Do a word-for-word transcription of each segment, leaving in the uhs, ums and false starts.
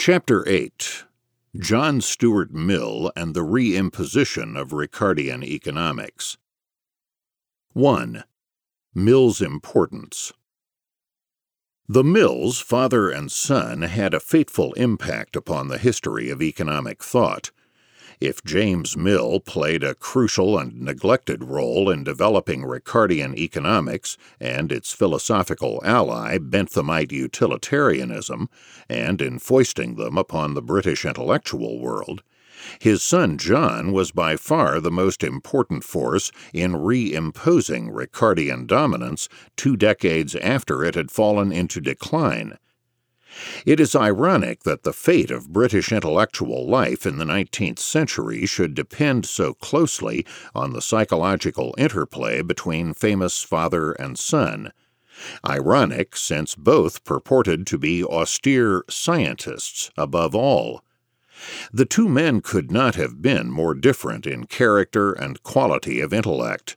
Chapter eight. John Stuart Mill and the Reimposition of Ricardian Economics. One. Mill's Importance. The Mills, father and son, had a fateful impact upon the history of economic thought. If James Mill played a crucial and neglected role in developing Ricardian economics and its philosophical ally, Benthamite utilitarianism, and in foisting them upon the British intellectual world, his son John was by far the most important force in reimposing Ricardian dominance two decades after it had fallen into decline. It is ironic that the fate of British intellectual life in the nineteenth century should depend so closely on the psychological interplay between famous father and son. Ironic, since both purported to be austere scientists above all. The two men could not have been more different in character and quality of intellect.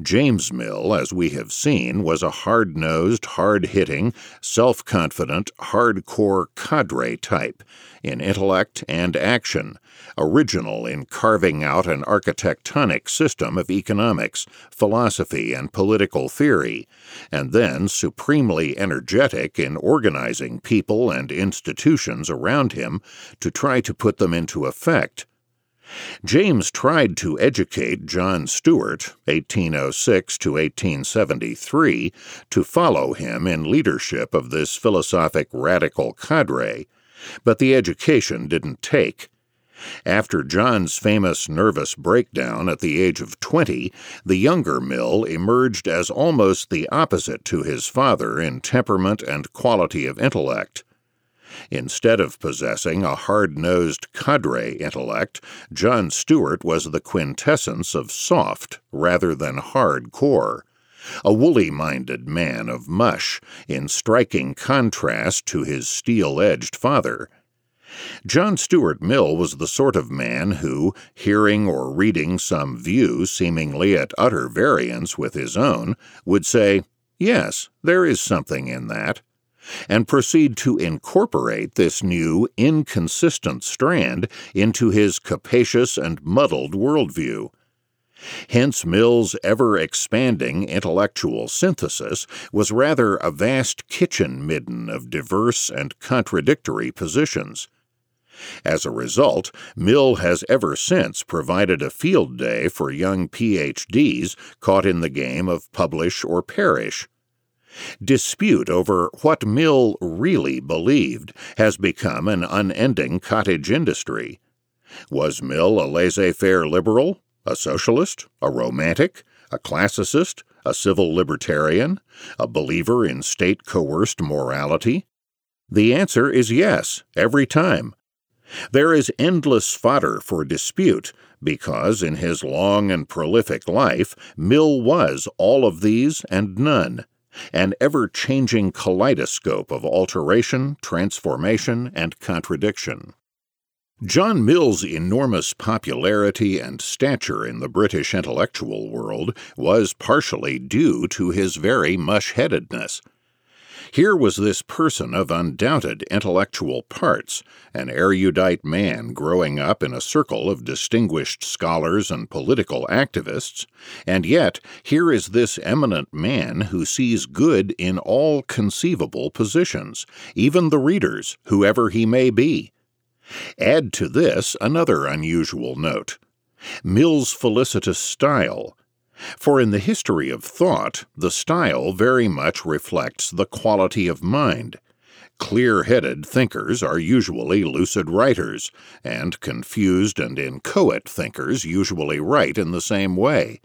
James Mill, as we have seen, was a hard-nosed, hard-hitting, self-confident, hardcore cadre type, in intellect and action, original in carving out an architectonic system of economics, philosophy, and political theory, and then supremely energetic in organizing people and institutions around him to try to put them into effect. James tried to educate John Stuart, eighteen oh six to eighteen seventy-three, to follow him in leadership of this philosophic radical cadre, but the education didn't take. After John's famous nervous breakdown at the age of twenty, the younger Mill emerged as almost the opposite to his father in temperament and quality of intellect. Instead of possessing a hard-nosed cadre intellect, John Stuart was the quintessence of soft rather than hard core, a woolly-minded man of mush, in striking contrast to his steel-edged father. John Stuart Mill was the sort of man who, hearing or reading some view seemingly at utter variance with his own, would say, "Yes, there is something in that," and proceed to incorporate this new, inconsistent strand into his capacious and muddled worldview. Hence Mill's ever-expanding intellectual synthesis was rather a vast kitchen midden of diverse and contradictory positions. As a result, Mill has ever since provided a field day for young P H Ds caught in the game of publish or perish. Dispute over what Mill really believed has become an unending cottage industry. Was Mill a laissez-faire liberal, a socialist, a romantic, a classicist, a civil libertarian, a believer in state-coerced morality? The answer is yes, every time. There is endless fodder for dispute, because in his long and prolific life, Mill was all of these and none. An ever-changing kaleidoscope of alteration, transformation, and contradiction. John Mill's enormous popularity and stature in the British intellectual world was partially due to his very mush-headedness. Here was this person of undoubted intellectual parts, an erudite man growing up in a circle of distinguished scholars and political activists, and yet here is this eminent man who sees good in all conceivable positions, even the reader's, whoever he may be. Add to this another unusual note: Mill's felicitous style. For in the history of thought, the style very much reflects the quality of mind. Clear-headed thinkers are usually lucid writers, and confused and inchoate thinkers usually write in the same way.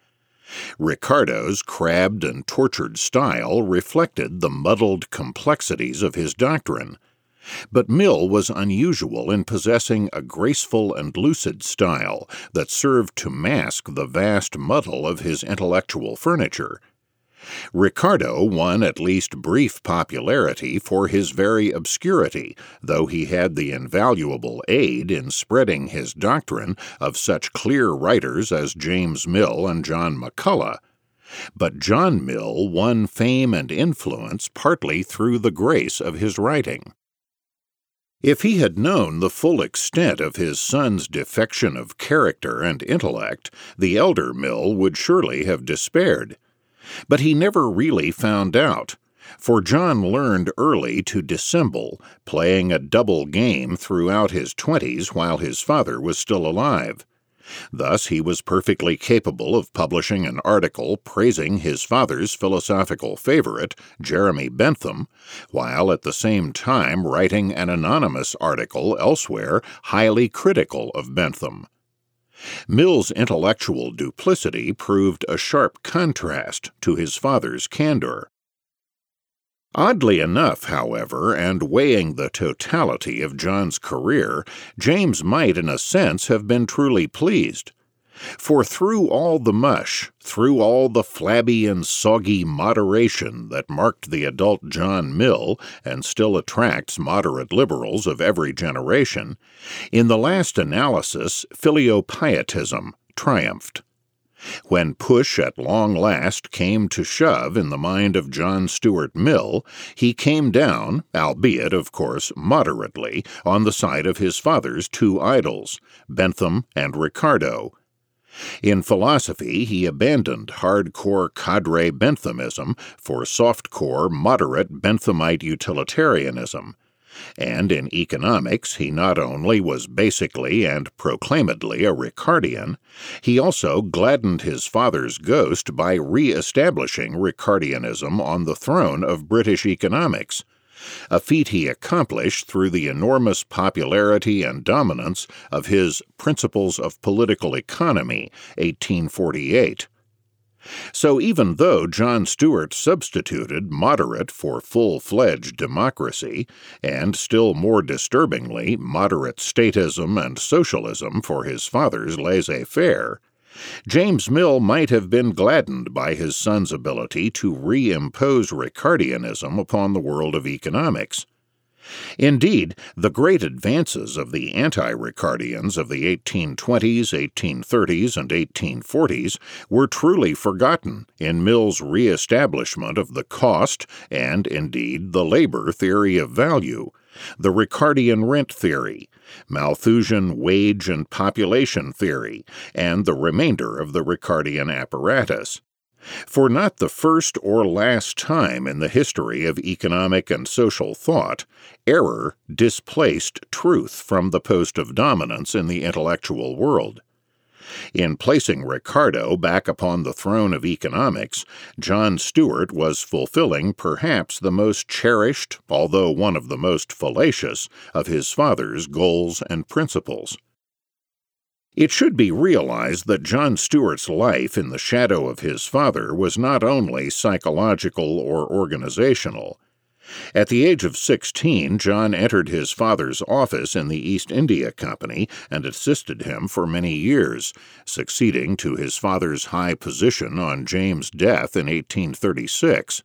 Ricardo's crabbed and tortured style reflected the muddled complexities of his doctrine. But Mill was unusual in possessing a graceful and lucid style that served to mask the vast muddle of his intellectual furniture. Ricardo won at least brief popularity for his very obscurity, though he had the invaluable aid in spreading his doctrine of such clear writers as James Mill and John McCullough. But John Mill won fame and influence partly through the grace of his writing. If he had known the full extent of his son's defection of character and intellect, the elder Mill would surely have despaired. But he never really found out, for John learned early to dissemble, playing a double game throughout his twenties while his father was still alive. Thus he was perfectly capable of publishing an article praising his father's philosophical favorite, Jeremy Bentham, while at the same time writing an anonymous article elsewhere highly critical of Bentham. Mill's intellectual duplicity proved a sharp contrast to his father's candor. Oddly enough, however, and weighing the totality of John's career, James might, in a sense, have been truly pleased. For through all the mush, through all the flabby and soggy moderation that marked the adult John Mill and still attracts moderate liberals of every generation, in the last analysis, filiopietism triumphed. When push at long last came to shove in the mind of John Stuart Mill, he came down, albeit, of course, moderately, on the side of his father's two idols, Bentham and Ricardo. In philosophy, he abandoned hardcore cadre Benthamism for softcore, moderate Benthamite utilitarianism. And in economics he not only was basically and proclaimedly a Ricardian, he also gladdened his father's ghost by re-establishing Ricardianism on the throne of British economics, a feat he accomplished through the enormous popularity and dominance of his Principles of Political Economy, eighteen forty-eight. So even though John Stuart substituted moderate for full-fledged democracy, and still more disturbingly moderate statism and socialism for his father's laissez-faire, James Mill might have been gladdened by his son's ability to reimpose Ricardianism upon the world of economics. Indeed, the great advances of the anti-Ricardians of the eighteen twenties, eighteen thirties, and eighteen forties were truly forgotten in Mill's re-establishment of the cost and, indeed, the labor theory of value, the Ricardian rent theory, Malthusian wage and population theory, and the remainder of the Ricardian apparatus. For not the first or last time in the history of economic and social thought, error displaced truth from the post of dominance in the intellectual world. In placing Ricardo back upon the throne of economics, John Stuart was fulfilling perhaps the most cherished, although one of the most fallacious, of his father's goals and principles. It should be realized that John Stuart's life in the shadow of his father was not only psychological or organizational. At the age of sixteen, John entered his father's office in the East India Company and assisted him for many years, succeeding to his father's high position on James's death in eighteen thirty-six.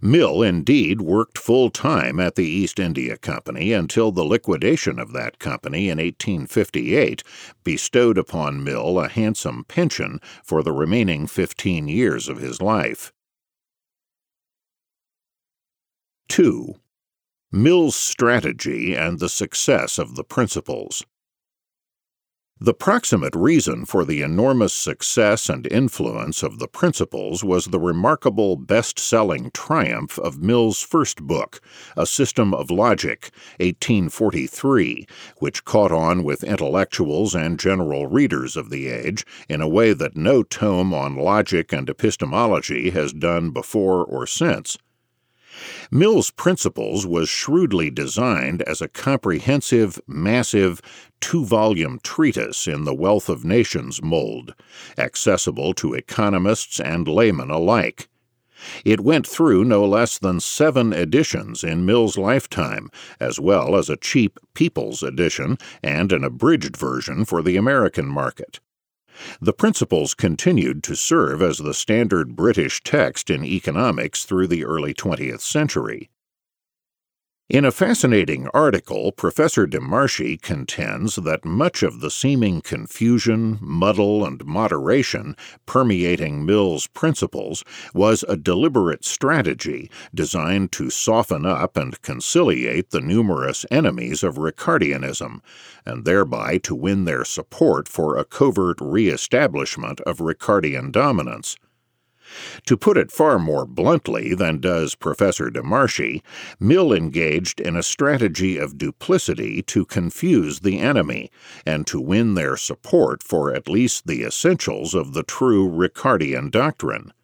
Mill, indeed, worked full-time at the East India Company until the liquidation of that company in eighteen fifty-eight bestowed upon Mill a handsome pension for the remaining fifteen years of his life. two. Mill's strategy and the success of the principles. The proximate reason for the enormous success and influence of the Principles was the remarkable best-selling triumph of Mill's first book, A System of Logic, eighteen forty-three, which caught on with intellectuals and general readers of the age in a way that no tome on logic and epistemology has done before or since. Mill's Principles was shrewdly designed as a comprehensive, massive, two-volume treatise in the Wealth of Nations mold, accessible to economists and laymen alike. It went through no less than seven editions in Mill's lifetime, as well as a cheap People's edition and an abridged version for the American market. The Principles continued to serve as the standard British text in economics through the early twentieth century. In a fascinating article, Professor De Marchi contends that much of the seeming confusion, muddle, and moderation permeating Mill's principles was a deliberate strategy designed to soften up and conciliate the numerous enemies of Ricardianism, and thereby to win their support for a covert re-establishment of Ricardian dominance. To put it far more bluntly than does Professor De Marchi, Mill engaged in a strategy of duplicity to confuse the enemy and to win their support for at least the essentials of the true Ricardian doctrine.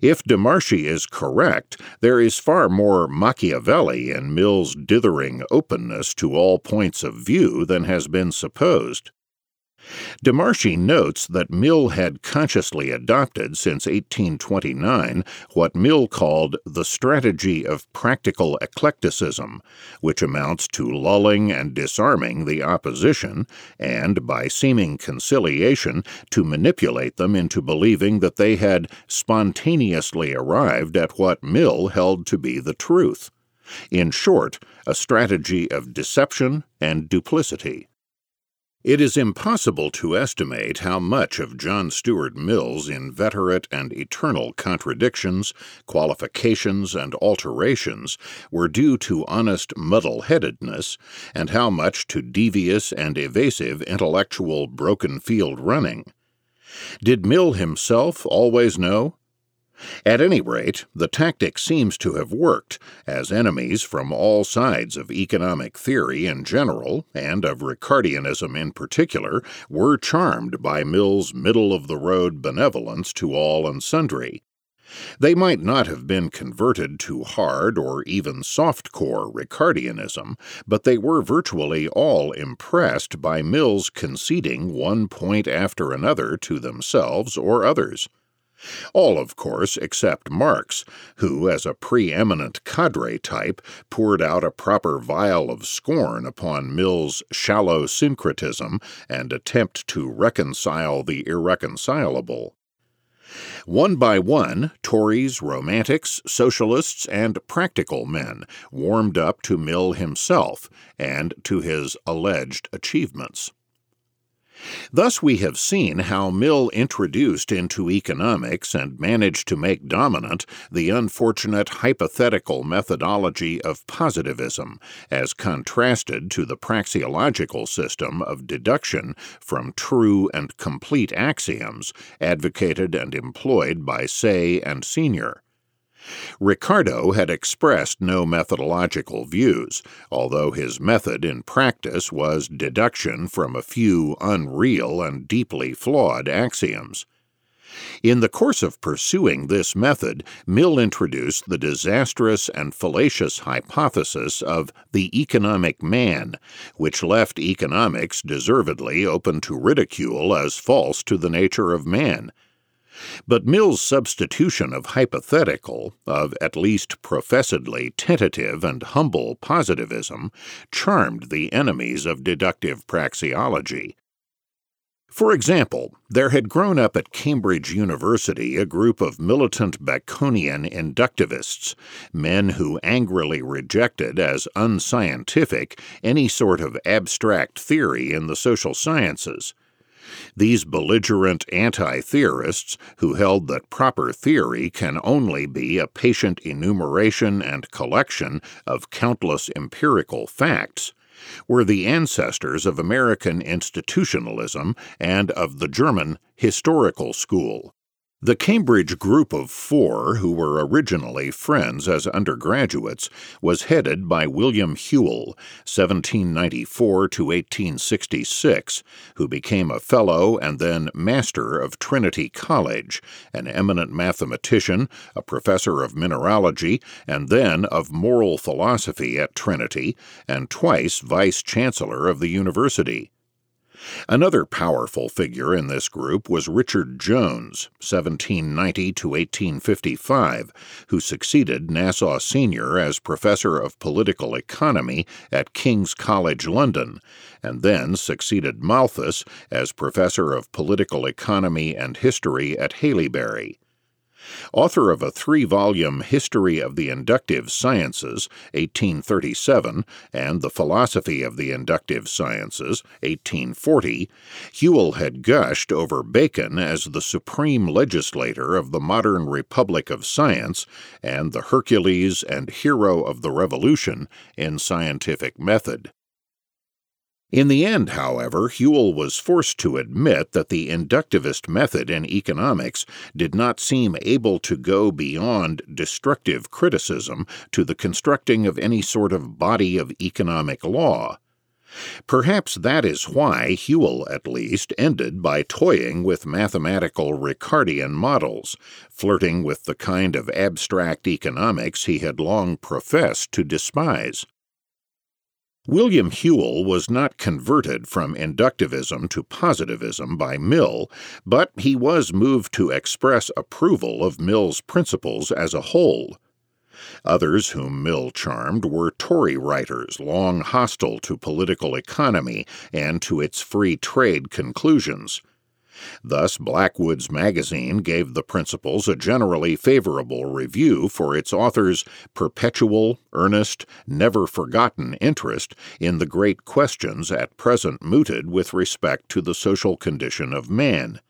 If De Marchi is correct, there is far more Machiavelli in Mill's dithering openness to all points of view than has been supposed. De Marchi notes that Mill had consciously adopted since eighteen twenty-nine what Mill called the strategy of practical eclecticism, which amounts to lulling and disarming the opposition, and, by seeming conciliation, to manipulate them into believing that they had spontaneously arrived at what Mill held to be the truth. In short, a strategy of deception and duplicity. It is impossible to estimate how much of John Stuart Mill's inveterate and eternal contradictions, qualifications, and alterations were due to honest muddle-headedness, and how much to devious and evasive intellectual broken-field running. Did Mill himself always know? At any rate, the tactic seems to have worked, as enemies from all sides of economic theory in general, and of Ricardianism in particular, were charmed by Mill's middle-of-the-road benevolence to all and sundry. They might not have been converted to hard or even soft-core Ricardianism, but they were virtually all impressed by Mill's conceding one point after another to themselves or others. All, of course, except Marx, who, as a preeminent cadre type, poured out a proper vial of scorn upon Mill's shallow syncretism and attempt to reconcile the irreconcilable. One by one, Tories, romantics, socialists, and practical men warmed up to Mill himself and to his alleged achievements. Thus we have seen how Mill introduced into economics and managed to make dominant the unfortunate hypothetical methodology of positivism, as contrasted to the praxeological system of deduction from true and complete axioms advocated and employed by Say and Senior. Ricardo had expressed no methodological views, although his method in practice was deduction from a few unreal and deeply flawed axioms. In the course of pursuing this method, Mill introduced the disastrous and fallacious hypothesis of the economic man, which left economics deservedly open to ridicule as false to the nature of man. But Mill's substitution of hypothetical, of at least professedly tentative and humble positivism, charmed the enemies of deductive praxeology. For example, there had grown up at Cambridge University a group of militant Baconian inductivists, men who angrily rejected as unscientific any sort of abstract theory in the social sciences. These belligerent anti-theorists, who held that proper theory can only be a patient enumeration and collection of countless empirical facts, were the ancestors of American institutionalism and of the German historical school. The Cambridge group of four, who were originally friends as undergraduates, was headed by William Whewell, seventeen ninety-four to eighteen sixty-six, who became a fellow and then master of Trinity College, an eminent mathematician, a professor of mineralogy, and then of moral philosophy at Trinity, and twice vice-chancellor of the university. Another powerful figure in this group was Richard Jones, seventeen ninety to eighteen fifty-five, who succeeded Nassau Senior as Professor of Political Economy at King's College London, and then succeeded Malthus as Professor of Political Economy and History at Haileybury. author of a three-volume History of the Inductive Sciences, eighteen thirty-seven, and The Philosophy of the Inductive Sciences, eighteen forty, Whewell had gushed over Bacon as the supreme legislator of the modern Republic of Science and the Hercules and hero of the Revolution in scientific method. In the end, however, Whewell was forced to admit that the inductivist method in economics did not seem able to go beyond destructive criticism to the constructing of any sort of body of economic law. Perhaps that is why Whewell, at least, ended by toying with mathematical Ricardian models, flirting with the kind of abstract economics he had long professed to despise. William Whewell was not converted from inductivism to positivism by Mill, but he was moved to express approval of Mill's principles as a whole. Others whom Mill charmed were Tory writers long hostile to political economy and to its free trade conclusions. Thus, Blackwood's Magazine gave the Principles a generally favorable review for its author's perpetual, earnest, never-forgotten interest in the great questions at present mooted with respect to the social condition of man.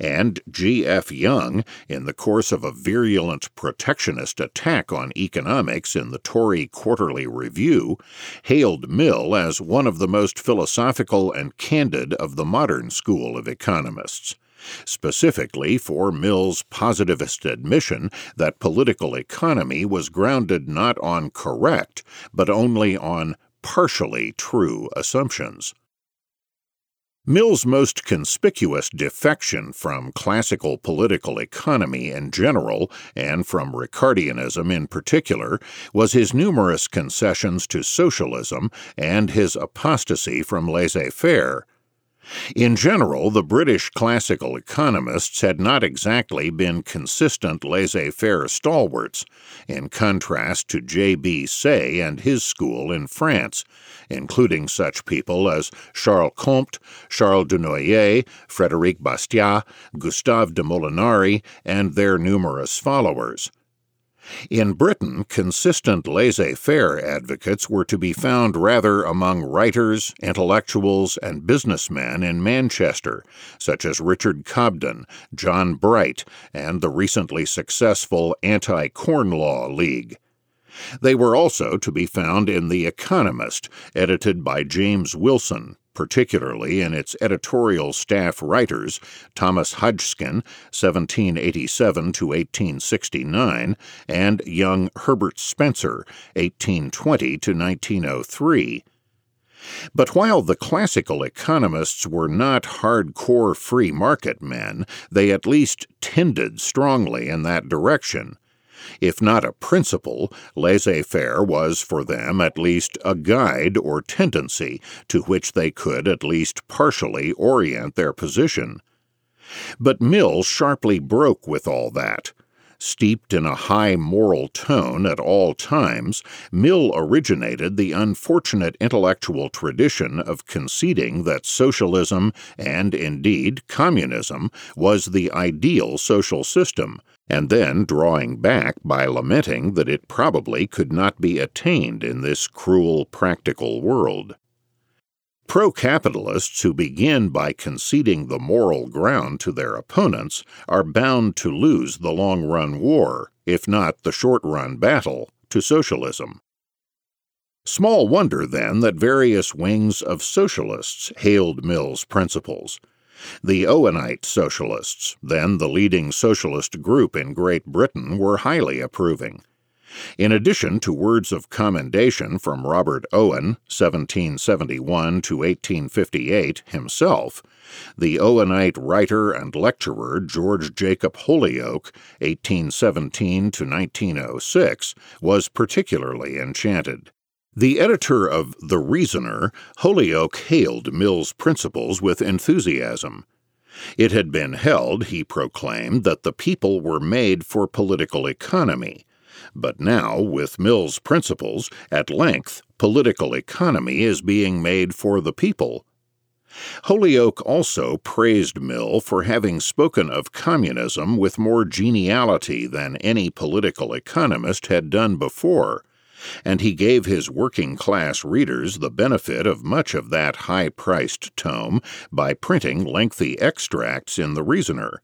And G F Young, in the course of a virulent protectionist attack on economics in the Tory Quarterly Review, hailed Mill as one of the most philosophical and candid of the modern school of economists, specifically for Mill's positivist admission that political economy was grounded not on correct, but only on partially true assumptions. Mill's most conspicuous defection from classical political economy in general, and from Ricardianism in particular, was his numerous concessions to socialism and his apostasy from laissez-faire. In general, the British classical economists had not exactly been consistent laissez-faire stalwarts, in contrast to J B Say and his school in France, including such people as Charles Comte, Charles de Noyers, Frederic Bastiat, Gustave de Molinari, and their numerous followers. In Britain, consistent laissez-faire advocates were to be found rather among writers, intellectuals, and businessmen in Manchester, such as Richard Cobden, John Bright, and the recently successful Anti-Corn Law League. They were also to be found in The Economist, edited by James Wilson, particularly in its editorial staff writers Thomas Hodgkin (seventeen eighty-seven to eighteen sixty-nine) and young Herbert Spencer (eighteen twenty to nineteen oh three). But while the classical economists were not hardcore free market men, they at least tended strongly in that direction. If not a principle, laissez-faire was for them at least a guide or tendency to which they could at least partially orient their position. But Mill sharply broke with all that. Steeped in a high moral tone at all times, Mill originated the unfortunate intellectual tradition of conceding that socialism, and indeed communism, was the ideal social system, and then drawing back by lamenting that it probably could not be attained in this cruel practical world. Pro-capitalists who begin by conceding the moral ground to their opponents are bound to lose the long-run war, if not the short-run battle, to socialism. Small wonder, then, that various wings of socialists hailed Mill's principles. The Owenite socialists, then the leading socialist group in Great Britain, were highly approving. In addition to words of commendation from Robert Owen (seventeen seventy-one to eighteen fifty-eight) himself, the Owenite writer and lecturer George Jacob Holyoake (eighteen seventeen to nineteen oh six) was particularly enchanted. The editor of The Reasoner, Holyoake hailed Mill's principles with enthusiasm. It had been held, he proclaimed, that the people were made for political economy. But now, with Mill's principles, at length, political economy is being made for the people. Holyoake also praised Mill for having spoken of communism with more geniality than any political economist had done before, and he gave his working-class readers the benefit of much of that high-priced tome by printing lengthy extracts in The Reasoner.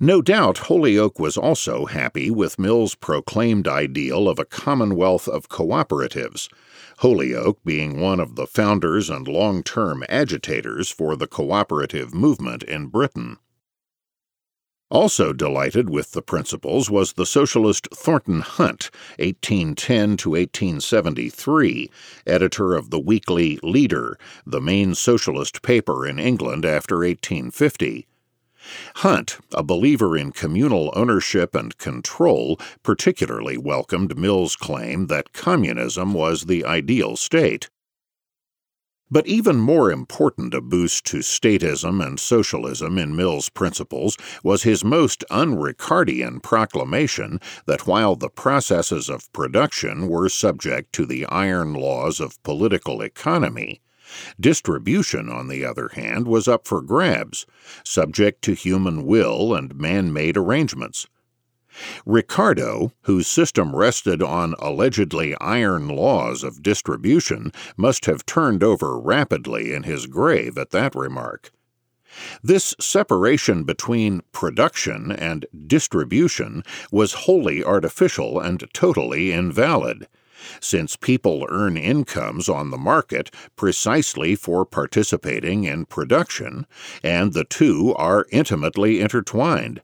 No doubt Holyoake was also happy with Mill's proclaimed ideal of a commonwealth of cooperatives, Holyoake being one of the founders and long-term agitators for the cooperative movement in Britain. Also delighted with the principles was the socialist Thornton Hunt, eighteen ten to eighteen seventy-three, editor of the weekly Leader, the main socialist paper in England after eighteen fifty. Hunt, a believer in communal ownership and control, particularly welcomed Mill's claim that communism was the ideal state. But even more important a boost to statism and socialism in Mill's principles was his most un-Ricardian proclamation that while the processes of production were subject to the iron laws of political economy, distribution, on the other hand, was up for grabs, subject to human will and man-made arrangements. Ricardo, whose system rested on allegedly iron laws of distribution, must have turned over rapidly in his grave at that remark. This separation between production and distribution was wholly artificial and totally invalid, since people earn incomes on the market precisely for participating in production, and the two are intimately intertwined.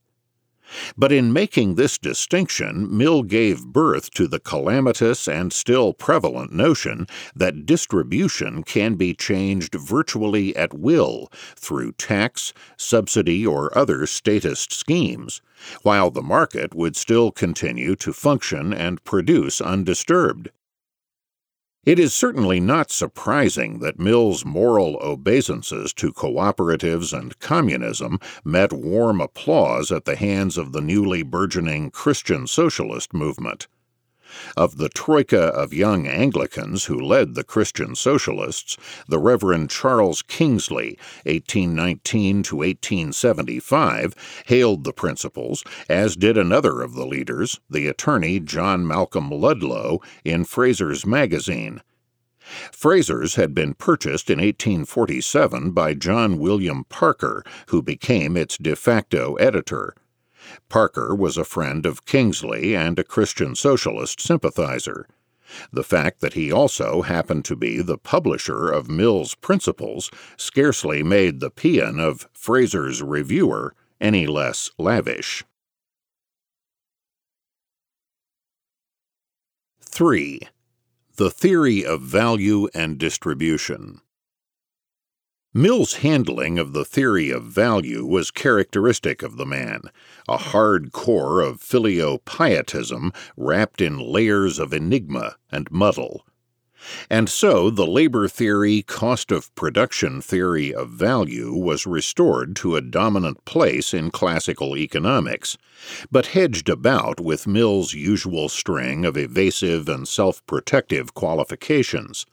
But in making this distinction, Mill gave birth to the calamitous and still prevalent notion that distribution can be changed virtually at will through tax, subsidy, or other statist schemes, while the market would still continue to function and produce undisturbed. It is certainly not surprising that Mill's moral obeisances to cooperatives and communism met warm applause at the hands of the newly burgeoning Christian socialist movement. Of the troika of young Anglicans who led the Christian socialists, the Reverend Charles Kingsley, eighteen nineteen to eighteen seventy-five, hailed the principles, as did another of the leaders, the attorney John Malcolm Ludlow, in Fraser's magazine. Fraser's had been purchased in eighteen forty-seven by John William Parker, who became its de facto editor. Parker was a friend of Kingsley and a Christian socialist sympathizer. The fact that he also happened to be the publisher of Mill's Principles scarcely made the paean of Fraser's reviewer any less lavish. three. The Theory of Value and Distribution. Mill's handling of the theory of value was characteristic of the man, a hard core of filio-pietism wrapped in layers of enigma and muddle. And so the labor theory, cost of production theory of value was restored to a dominant place in classical economics, but hedged about with Mill's usual string of evasive and self-protective qualifications.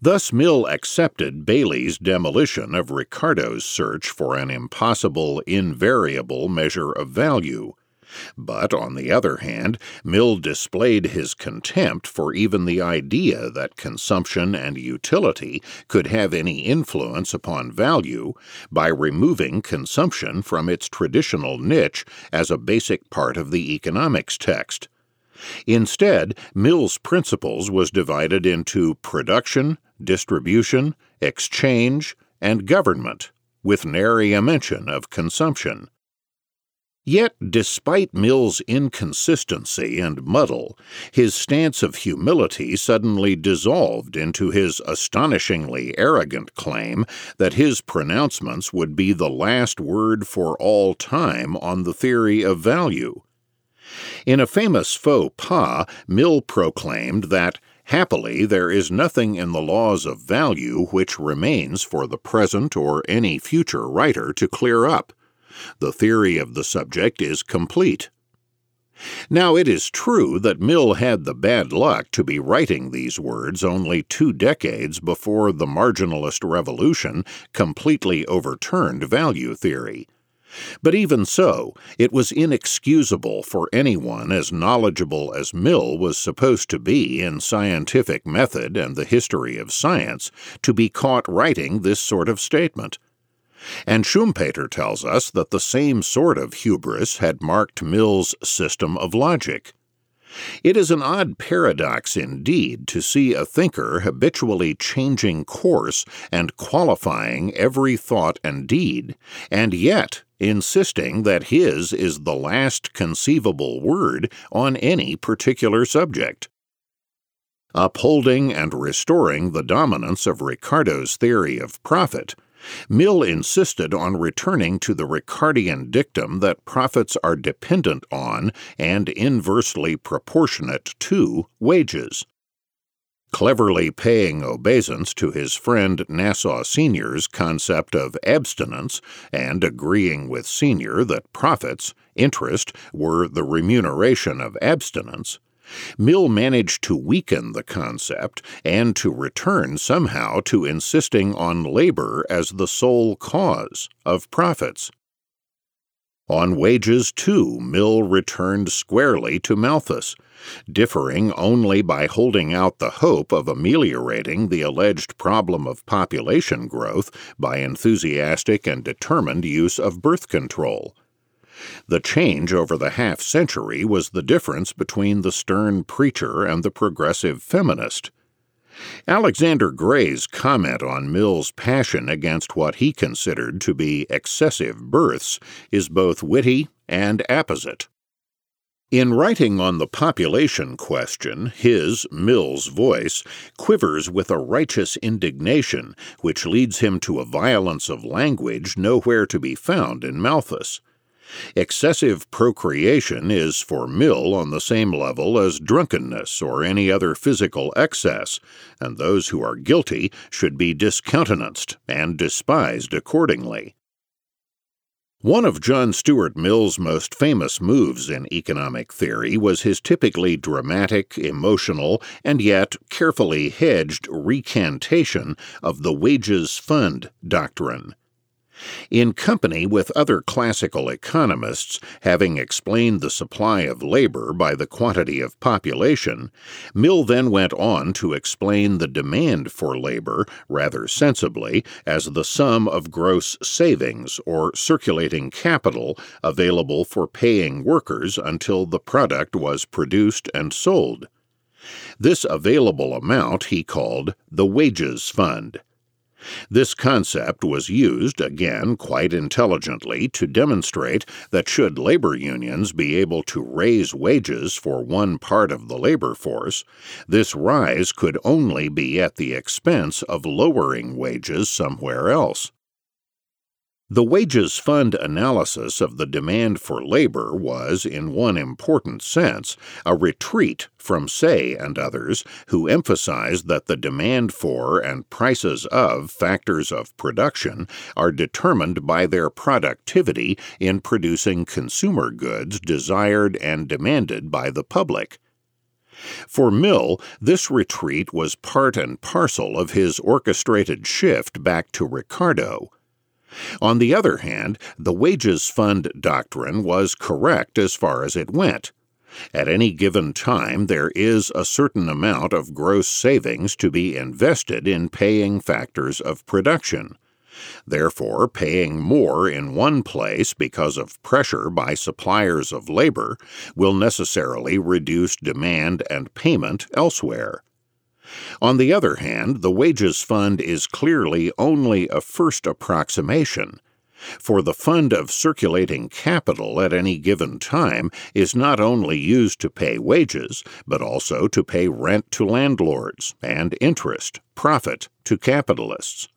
Thus Mill accepted Bailey's demolition of Ricardo's search for an impossible, invariable measure of value. But, on the other hand, Mill displayed his contempt for even the idea that consumption and utility could have any influence upon value by removing consumption from its traditional niche as a basic part of the economics text. Instead, Mill's principles was divided into production, distribution, exchange, and government, with nary a mention of consumption. Yet, despite Mill's inconsistency and muddle, his stance of humility suddenly dissolved into his astonishingly arrogant claim that his pronouncements would be the last word for all time on the theory of value. In a famous faux pas, Mill proclaimed that, happily, there is nothing in the laws of value which remains for the present or any future writer to clear up. The theory of the subject is complete. Now, it is true that Mill had the bad luck to be writing these words only two decades before the marginalist revolution completely overturned value theory. But even so, it was inexcusable for anyone as knowledgeable as Mill was supposed to be in scientific method and the history of science to be caught writing this sort of statement. And Schumpeter tells us that the same sort of hubris had marked Mill's system of logic. It is an odd paradox indeed to see a thinker habitually changing course and qualifying every thought and deed, and yet insisting that his is the last conceivable word on any particular subject. Upholding and restoring the dominance of Ricardo's theory of profit, Mill insisted on returning to the Ricardian dictum that profits are dependent on and inversely proportionate to wages. Cleverly paying obeisance to his friend Nassau Senior's concept of abstinence and agreeing with Senior that profits, interest, were the remuneration of abstinence, Mill managed to weaken the concept and to return somehow to insisting on labor as the sole cause of profits. On wages, too, Mill returned squarely to Malthus, differing only by holding out the hope of ameliorating the alleged problem of population growth by enthusiastic and determined use of birth control. The change over the half-century was the difference between the stern preacher and the progressive feminist. Alexander Gray's comment on Mill's passion against what he considered to be excessive births is both witty and apposite. In writing on the population question, his, Mill's, voice quivers with a righteous indignation which leads him to a violence of language nowhere to be found in Malthus. Excessive procreation is for Mill on the same level as drunkenness or any other physical excess, and those who are guilty should be discountenanced and despised accordingly. One of John Stuart Mill's most famous moves in economic theory was his typically dramatic, emotional, and yet carefully hedged recantation of the wages fund doctrine. In company with other classical economists, having explained the supply of labor by the quantity of population, Mill then went on to explain the demand for labor, rather sensibly, as the sum of gross savings or circulating capital available for paying workers until the product was produced and sold. This available amount he called the wages fund. This concept was used, again quite intelligently, to demonstrate that should labor unions be able to raise wages for one part of the labor force, this rise could only be at the expense of lowering wages somewhere else. The wages fund analysis of the demand for labor was, in one important sense, a retreat from Say and others who emphasized that the demand for and prices of factors of production are determined by their productivity in producing consumer goods desired and demanded by the public. For Mill, this retreat was part and parcel of his orchestrated shift back to Ricardo. On the other hand, the wages fund doctrine was correct as far as it went. At any given time, there is a certain amount of gross savings to be invested in paying factors of production. Therefore, paying more in one place because of pressure by suppliers of labor will necessarily reduce demand and payment elsewhere. On the other hand, the wages fund is clearly only a first approximation, for the fund of circulating capital at any given time is not only used to pay wages, but also to pay rent to landlords and interest, profit, to capitalists.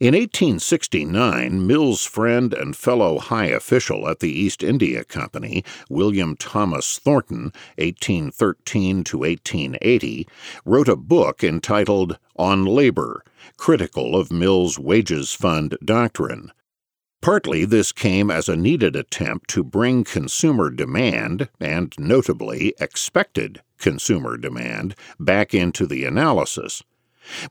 In eighteen sixty-nine, Mill's friend and fellow high official at the East India Company, William Thomas Thornton, eighteen thirteen to eighteen eighty, wrote a book entitled On Labor, critical of Mill's wages fund doctrine. Partly this came as a needed attempt to bring consumer demand, and notably expected consumer demand, back into the analysis.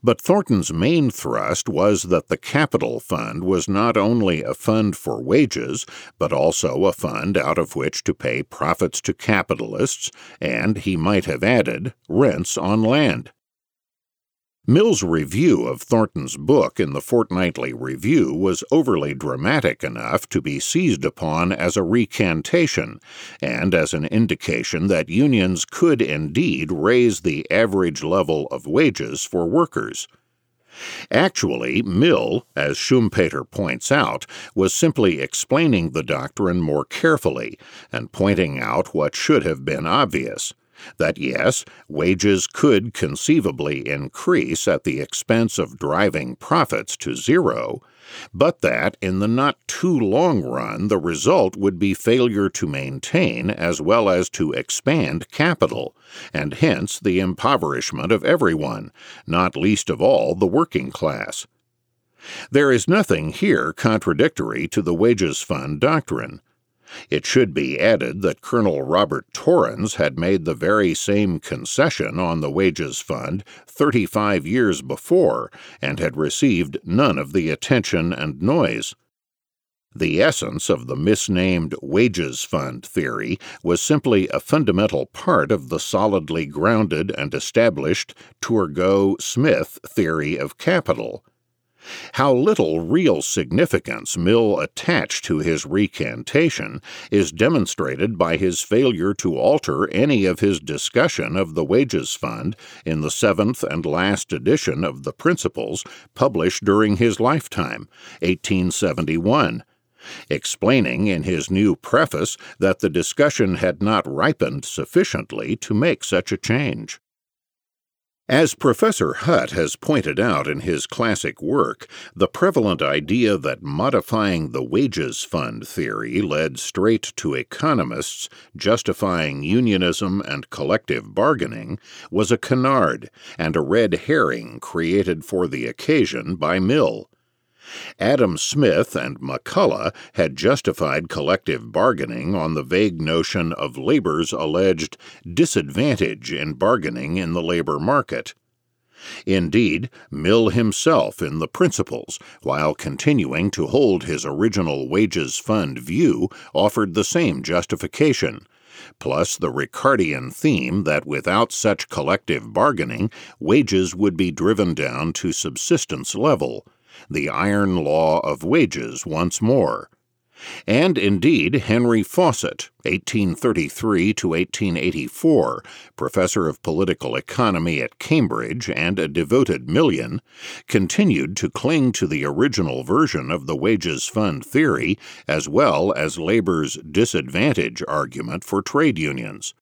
But Thornton's main thrust was that the capital fund was not only a fund for wages, but also a fund out of which to pay profits to capitalists, and, he might have added, rents on land. Mill's review of Thornton's book in the Fortnightly Review was overly dramatic enough to be seized upon as a recantation, and as an indication that unions could indeed raise the average level of wages for workers. Actually, Mill, as Schumpeter points out, was simply explaining the doctrine more carefully, and pointing out what should have been obvious— that yes, wages could conceivably increase at the expense of driving profits to zero, but that in the not-too-long run the result would be failure to maintain as well as to expand capital, and hence the impoverishment of everyone, not least of all the working class. There is nothing here contradictory to the wages fund doctrine. It should be added that Colonel Robert Torrens had made the very same concession on the wages fund thirty-five years before and had received none of the attention and noise. The essence of the misnamed wages fund theory was simply a fundamental part of the solidly grounded and established Turgot-Smith theory of capital. How little real significance Mill attached to his recantation is demonstrated by his failure to alter any of his discussion of the wages fund in the seventh and last edition of the Principles published during his lifetime, eighteen seventy-one, explaining in his new preface that the discussion had not ripened sufficiently to make such a change. As Professor Hutt has pointed out in his classic work, the prevalent idea that modifying the wages fund theory led straight to economists justifying unionism and collective bargaining was a canard and a red herring created for the occasion by Mill. Adam Smith and McCulloch had justified collective bargaining on the vague notion of labor's alleged disadvantage in bargaining in the labor market. Indeed, Mill himself in the Principles, while continuing to hold his original wages fund view, offered the same justification, plus the Ricardian theme that without such collective bargaining, wages would be driven down to subsistence level— the iron law of wages once more. And indeed, Henry Fawcett, eighteen thirty-three to eighteen eighty-four, professor of political economy at Cambridge and a devoted Millian, continued to cling to the original version of the wages fund theory as well as labor's disadvantage argument for trade unions.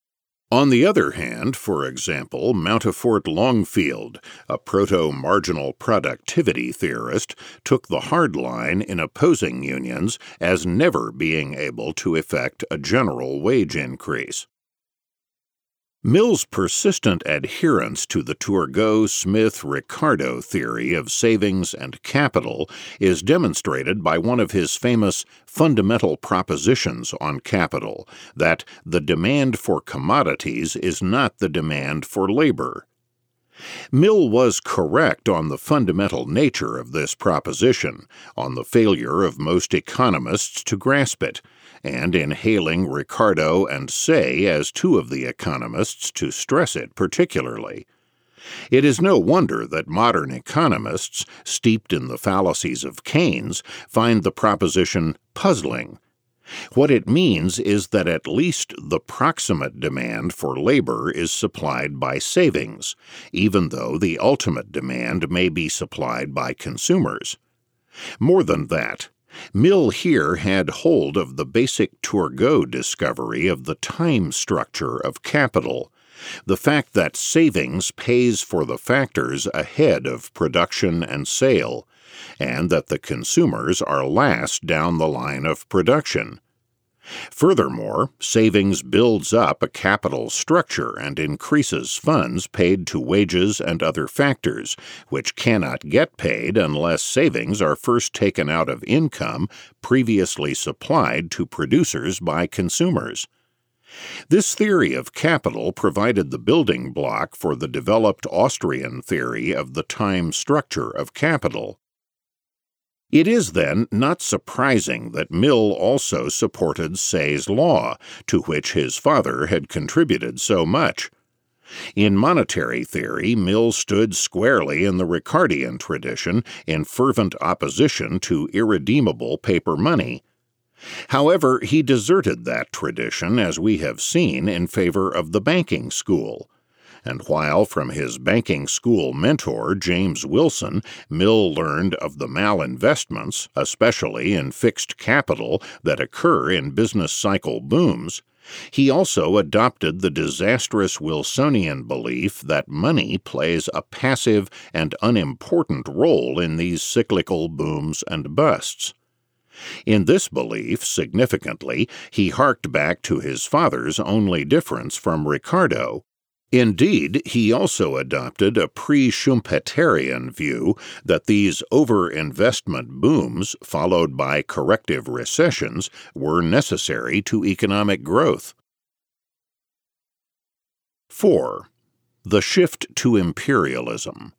On the other hand, for example, Montefort Longfield, a proto-marginal productivity theorist, took the hard line in opposing unions as never being able to effect a general wage increase. Mill's persistent adherence to the Turgot-Smith-Ricardo theory of savings and capital is demonstrated by one of his famous fundamental propositions on capital, that the demand for commodities is not the demand for labor. Mill was correct on the fundamental nature of this proposition, on the failure of most economists to grasp it, and in hailing Ricardo and Say as two of the economists to stress it particularly. It is no wonder that modern economists, steeped in the fallacies of Keynes, find the proposition puzzling. What it means is that at least the proximate demand for labor is supplied by savings, even though the ultimate demand may be supplied by consumers. More than that, Mill here had hold of the basic Turgot discovery of the time structure of capital, the fact that savings pays for the factors ahead of production and sale, and that the consumers are last down the line of production. Furthermore, savings builds up a capital structure and increases funds paid to wages and other factors, which cannot get paid unless savings are first taken out of income previously supplied to producers by consumers. This theory of capital provided the building block for the developed Austrian theory of the time structure of capital. It is, then, not surprising that Mill also supported Say's law, to which his father had contributed so much. In monetary theory, Mill stood squarely in the Ricardian tradition in fervent opposition to irredeemable paper money. However, he deserted that tradition, as we have seen, in favor of the banking school. And while from his banking school mentor, James Wilson, Mill learned of the malinvestments, especially in fixed capital, that occur in business cycle booms, he also adopted the disastrous Wilsonian belief that money plays a passive and unimportant role in these cyclical booms and busts. In this belief, significantly, he harked back to his father's only difference from Ricardo. Indeed, he also adopted a pre-Schumpeterian view that these over-investment booms, followed by corrective recessions, were necessary to economic growth. four. The shift to imperialism.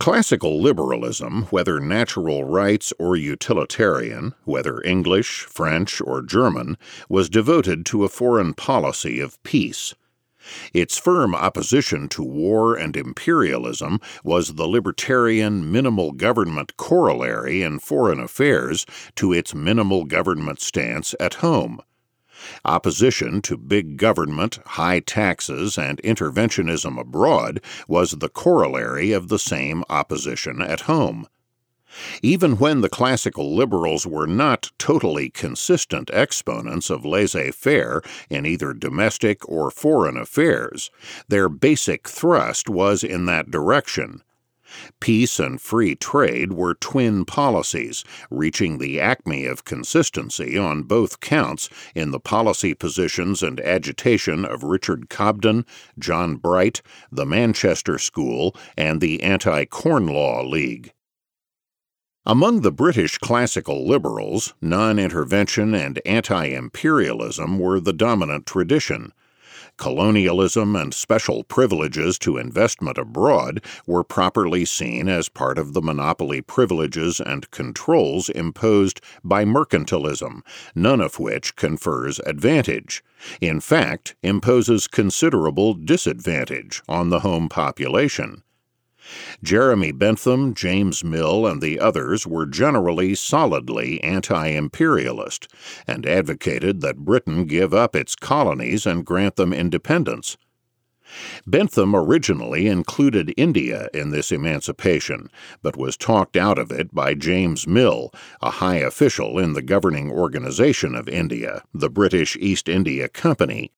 Classical liberalism, whether natural rights or utilitarian, whether English, French, or German, was devoted to a foreign policy of peace. Its firm opposition to war and imperialism was the libertarian minimal government corollary in foreign affairs to its minimal government stance at home. Opposition to big government, high taxes, and interventionism abroad was the corollary of the same opposition at home. Even when the classical liberals were not totally consistent exponents of laissez-faire in either domestic or foreign affairs, their basic thrust was in that direction. Peace and free trade were twin policies, reaching the acme of consistency on both counts in the policy positions and agitation of Richard Cobden, John Bright, the Manchester School, and the Anti-Corn Law League. Among the British classical liberals, non-intervention and anti-imperialism were the dominant tradition. Colonialism and special privileges to investment abroad were properly seen as part of the monopoly privileges and controls imposed by mercantilism, none of which confers advantage. In fact, imposes considerable disadvantage on the home population. Jeremy Bentham, James Mill, and the others were generally solidly anti-imperialist, and advocated that Britain give up its colonies and grant them independence. Bentham originally included India in this emancipation, but was talked out of it by James Mill, a high official in the governing organization of India, the British East India Company.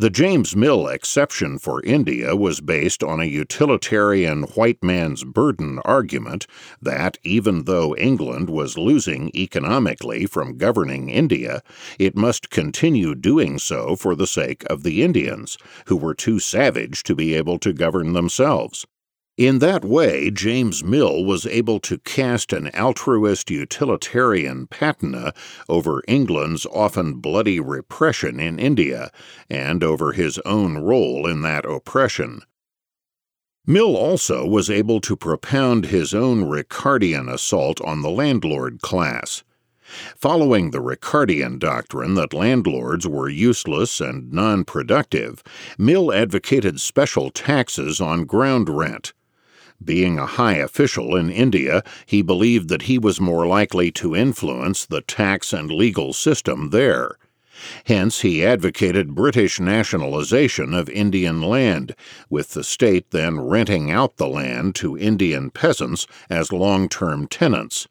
The James Mill exception for India was based on a utilitarian white man's burden argument that, even though England was losing economically from governing India, it must continue doing so for the sake of the Indians, who were too savage to be able to govern themselves. In that way, James Mill was able to cast an altruist utilitarian patina over England's often bloody repression in India, and over his own role in that oppression. Mill also was able to propound his own Ricardian assault on the landlord class. Following the Ricardian doctrine that landlords were useless and non-productive, Mill advocated special taxes on ground rent. Being a high official in India, he believed that he was more likely to influence the tax and legal system there. Hence, he advocated British nationalization of Indian land, with the state then renting out the land to Indian peasants as long-term tenants.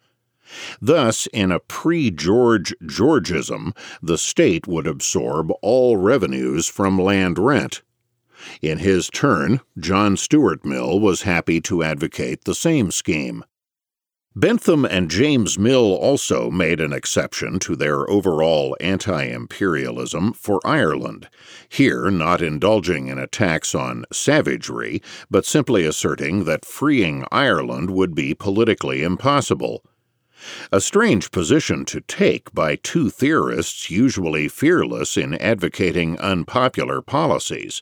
Thus, in a pre-George Georgism, the state would absorb all revenues from land rent. In his turn, John Stuart Mill was happy to advocate the same scheme. Bentham and James Mill also made an exception to their overall anti-imperialism for Ireland, here not indulging in attacks on savagery, but simply asserting that freeing Ireland would be politically impossible. A strange position to take by two theorists usually fearless in advocating unpopular policies.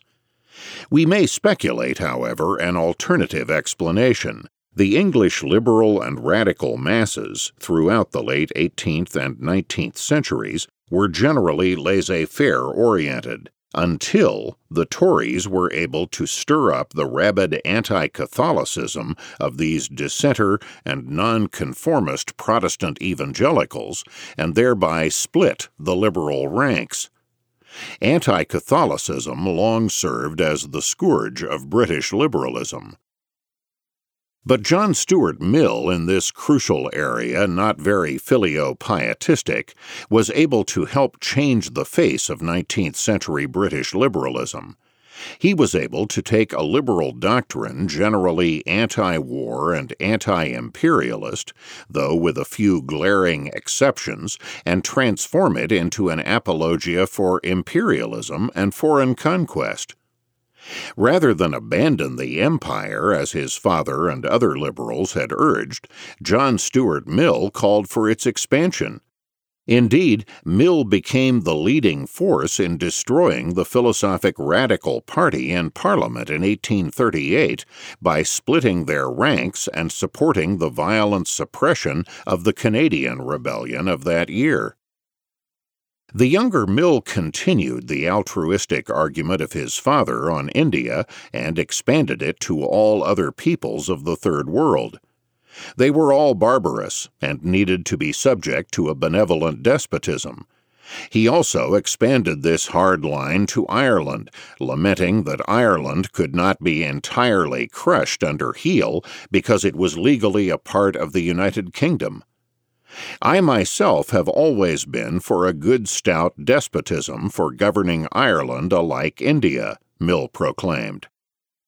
We may speculate, however, an alternative explanation. The English liberal and radical masses throughout the late eighteenth and nineteenth centuries were generally laissez-faire oriented, until the Tories were able to stir up the rabid anti-Catholicism of these dissenter and nonconformist Protestant evangelicals, and thereby split the liberal ranks. Anti-Catholicism long served as the scourge of British liberalism. But John Stuart Mill, in this crucial area, not very filio-pietistic, was able to help change the face of nineteenth-century British liberalism. He was able to take a liberal doctrine generally anti-war and anti-imperialist, though with a few glaring exceptions, and transform it into an apologia for imperialism and foreign conquest. Rather than abandon the empire, as his father and other liberals had urged, John Stuart Mill called for its expansion. Indeed, Mill became the leading force in destroying the philosophic radical party in Parliament in eighteen thirty-eight by splitting their ranks and supporting the violent suppression of the Canadian Rebellion of that year. The younger Mill continued the altruistic argument of his father on India and expanded it to all other peoples of the Third World. They were all barbarous and needed to be subject to a benevolent despotism. He also expanded this hard line to Ireland, lamenting that Ireland could not be entirely crushed under heel because it was legally a part of the United Kingdom. I myself have always been for a good stout despotism for governing Ireland alike India, Mill proclaimed.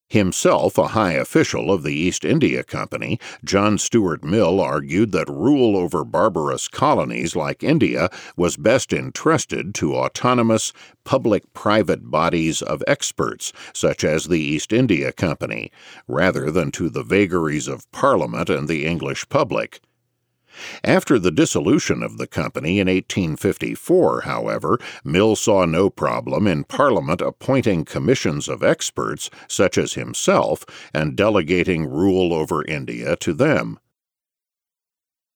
Himself a high official of the East India Company, John Stuart Mill argued that rule over barbarous colonies like India was best entrusted to autonomous, public-private bodies of experts, such as the East India Company, rather than to the vagaries of Parliament and the English public. After the dissolution of the company in eighteen fifty-four, however, Mill saw no problem in Parliament appointing commissions of experts, such as himself, and delegating rule over India to them.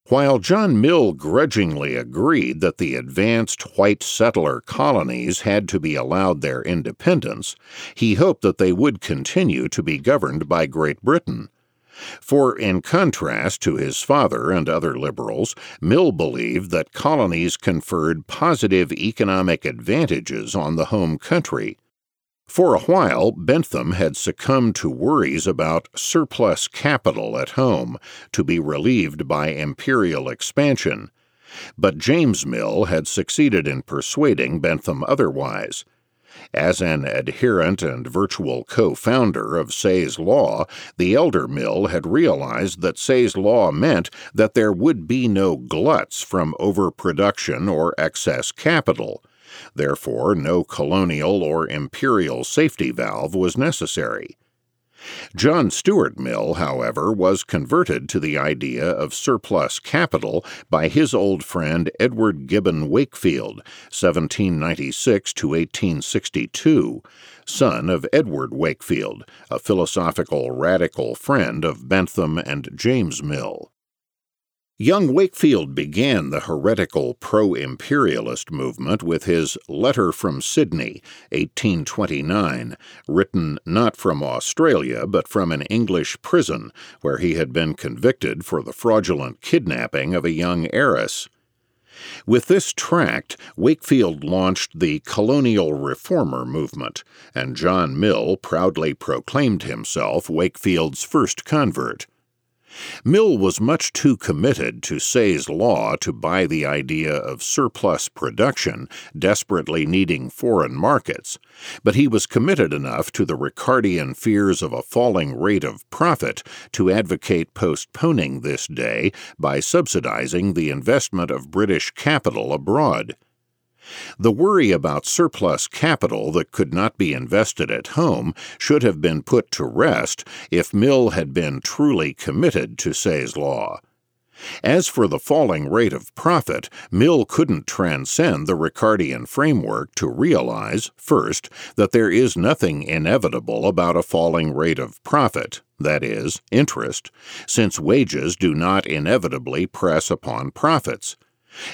While John Mill grudgingly agreed that the advanced white settler colonies had to be allowed their independence, he hoped that they would continue to be governed by Great Britain. For, in contrast to his father and other liberals, Mill believed that colonies conferred positive economic advantages on the home country. For a while, Bentham had succumbed to worries about surplus capital at home, to be relieved by imperial expansion. But James Mill had succeeded in persuading Bentham otherwise. As an adherent and virtual co-founder of Say's law, the elder Mill had realized that Say's law meant that there would be no gluts from overproduction or excess capital. Therefore, no colonial or imperial safety valve was necessary. John Stuart Mill, however, was converted to the idea of surplus capital by his old friend Edward Gibbon Wakefield, seventeen ninety-six to eighteen sixty-two, son of Edward Wakefield, a philosophical radical friend of Bentham and James Mill. Young Wakefield began the heretical pro-imperialist movement with his Letter from Sydney, eighteen twenty-nine, written not from Australia but from an English prison where he had been convicted for the fraudulent kidnapping of a young heiress. With this tract, Wakefield launched the colonial reformer movement, and John Mill proudly proclaimed himself Wakefield's first convert. Mill was much too committed to Say's law to buy the idea of surplus production desperately needing foreign markets, but he was committed enough to the Ricardian fears of a falling rate of profit to advocate postponing this day by subsidizing the investment of British capital abroad. The worry about surplus capital that could not be invested at home should have been put to rest if Mill had been truly committed to Say's law. As for the falling rate of profit, Mill couldn't transcend the Ricardian framework to realize, first, that there is nothing inevitable about a falling rate of profit, that is, interest, since wages do not inevitably press upon profits.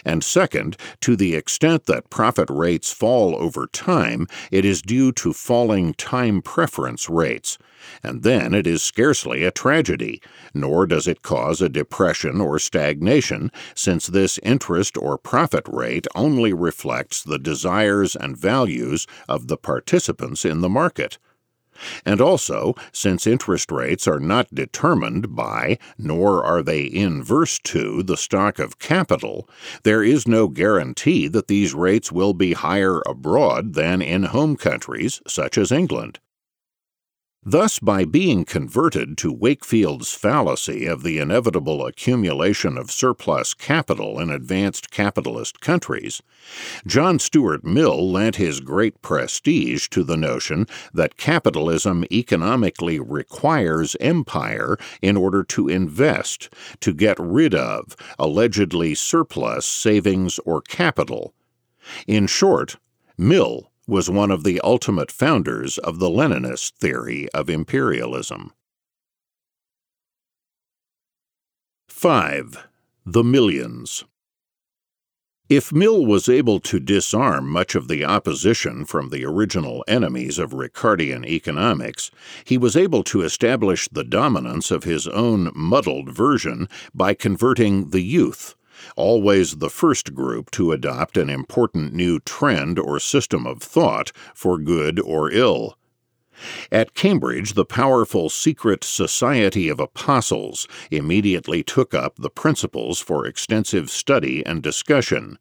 And second, to the extent that profit rates fall over time, it is due to falling time preference rates, and then it is scarcely a tragedy, nor does it cause a depression or stagnation, since this interest or profit rate only reflects the desires and values of the participants in the market. And also, since interest rates are not determined by, nor are they inverse to, the stock of capital, there is no guarantee that these rates will be higher abroad than in home countries, such as England. Thus, by being converted to Wakefield's fallacy of the inevitable accumulation of surplus capital in advanced capitalist countries, John Stuart Mill lent his great prestige to the notion that capitalism economically requires empire in order to invest, to get rid of, allegedly surplus savings or capital. In short, Mill was one of the ultimate founders of the Leninist theory of imperialism. five. The Millions. If Mill was able to disarm much of the opposition from the original enemies of Ricardian economics, he was able to establish the dominance of his own muddled version by converting the youth, always the first group to adopt an important new trend or system of thought, for good or ill. At Cambridge, the powerful secret Society of Apostles immediately took up the principles for extensive study and discussion.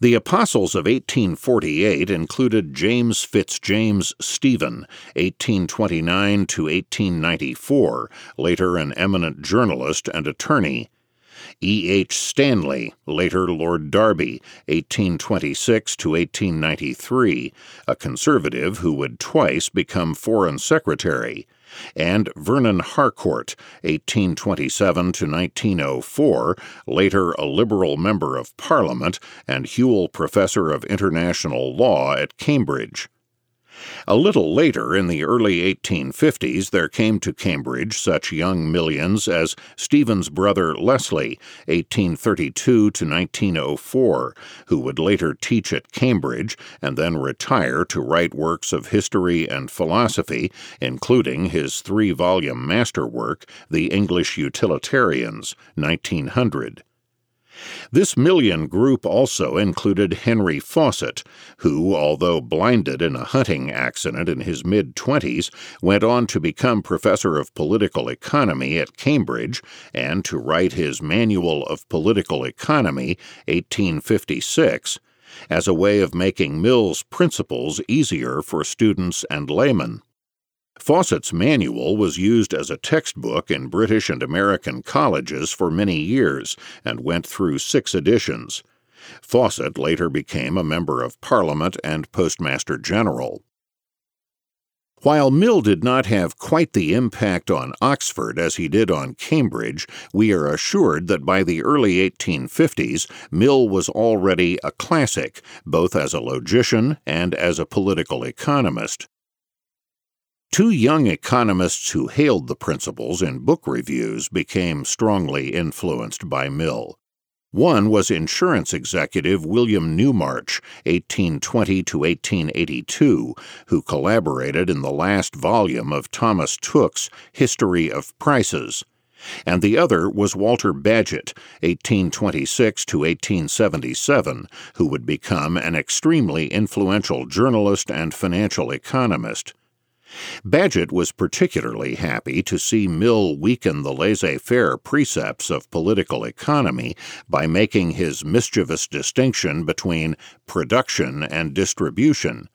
The Apostles of eighteen forty-eight included James Fitzjames Stephen, eighteen twenty-nine to eighteen ninety-four, later an eminent journalist and attorney, E. H. Stanley, later Lord Derby, eighteen twenty-six to eighteen ninety-three, a conservative who would twice become Foreign Secretary, and Vernon Harcourt, eighteen twenty-seven to nineteen oh four, later a Liberal Member of Parliament and Whewell Professor of International Law at Cambridge. A little later, in the early eighteen fifties, there came to Cambridge such young millions as Stephen's brother Leslie, eighteen thirty-two to nineteen oh four, who would later teach at Cambridge and then retire to write works of history and philosophy, including his three-volume masterwork, The English Utilitarians, nineteen hundred. This million group also included Henry Fawcett, who, although blinded in a hunting accident in his mid-twenties, went on to become professor of political economy at Cambridge and to write his Manual of Political Economy, eighteen fifty-six, as a way of making Mill's principles easier for students and laymen. Fawcett's manual was used as a textbook in British and American colleges for many years and went through six editions. Fawcett later became a Member of Parliament and Postmaster General. While Mill did not have quite the impact on Oxford as he did on Cambridge, we are assured that by the early eighteen fifties, Mill was already a classic, both as a logician and as a political economist. Two young economists who hailed the principles in book reviews became strongly influenced by Mill. One was insurance executive William Newmarch, eighteen twenty to eighteen eighty-two, who collaborated in the last volume of Thomas Tooke's History of Prices, and the other was Walter Bagehot, eighteen twenty-six to eighteen seventy-seven, who would become an extremely influential journalist and financial economist. Bagehot was particularly happy to see Mill weaken the laissez-faire precepts of political economy by making his mischievous distinction between production and distribution.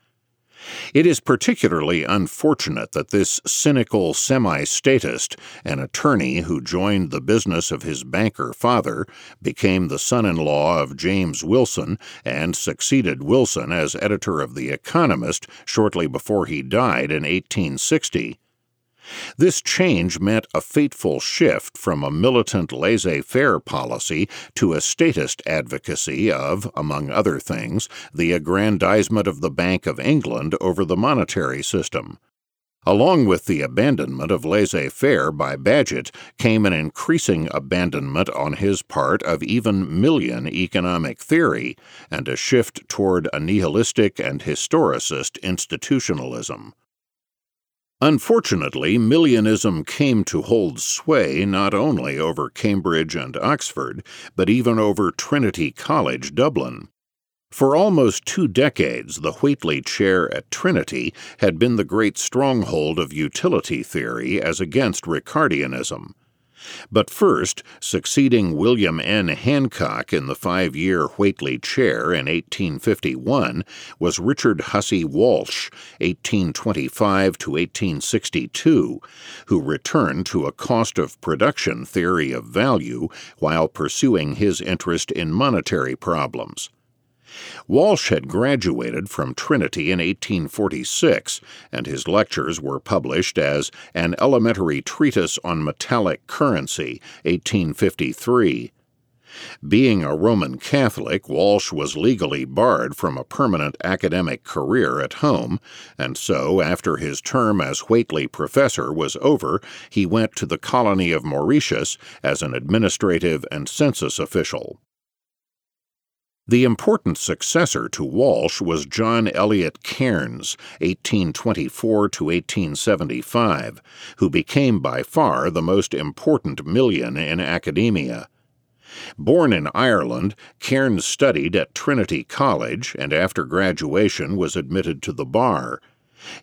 It is particularly unfortunate that this cynical semi-statist, an attorney who joined the business of his banker father, became the son-in-law of James Wilson, and succeeded Wilson as editor of The Economist shortly before he died in eighteen sixty. This change meant a fateful shift from a militant laissez-faire policy to a statist advocacy of, among other things, the aggrandizement of the Bank of England over the monetary system. Along with the abandonment of laissez-faire by Bagehot came an increasing abandonment on his part of even Millian economic theory, and a shift toward a nihilistic and historicist institutionalism. Unfortunately, Millianism came to hold sway not only over Cambridge and Oxford, but even over Trinity College, Dublin. For almost two decades, the Whately Chair at Trinity had been the great stronghold of utility theory as against Ricardianism. But first, succeeding William N. Hancock in the five-year Whately Chair in eighteen fifty-one was Richard Hussey Walsh, eighteen twenty-five to eighteen sixty-two, who returned to a cost-of-production theory of value while pursuing his interest in monetary problems. Walsh had graduated from Trinity in eighteen forty-six, and his lectures were published as An Elementary Treatise on Metallic Currency, eighteen fifty-three. Being a Roman Catholic, Walsh was legally barred from a permanent academic career at home, and so, after his term as Whately professor was over, he went to the colony of Mauritius as an administrative and census official. The important successor to Walsh was John Eliot Cairns, eighteen twenty-four to eighteen seventy-five, who became by far the most important Millian in academia. Born in Ireland, Cairns studied at Trinity College and after graduation was admitted to the bar.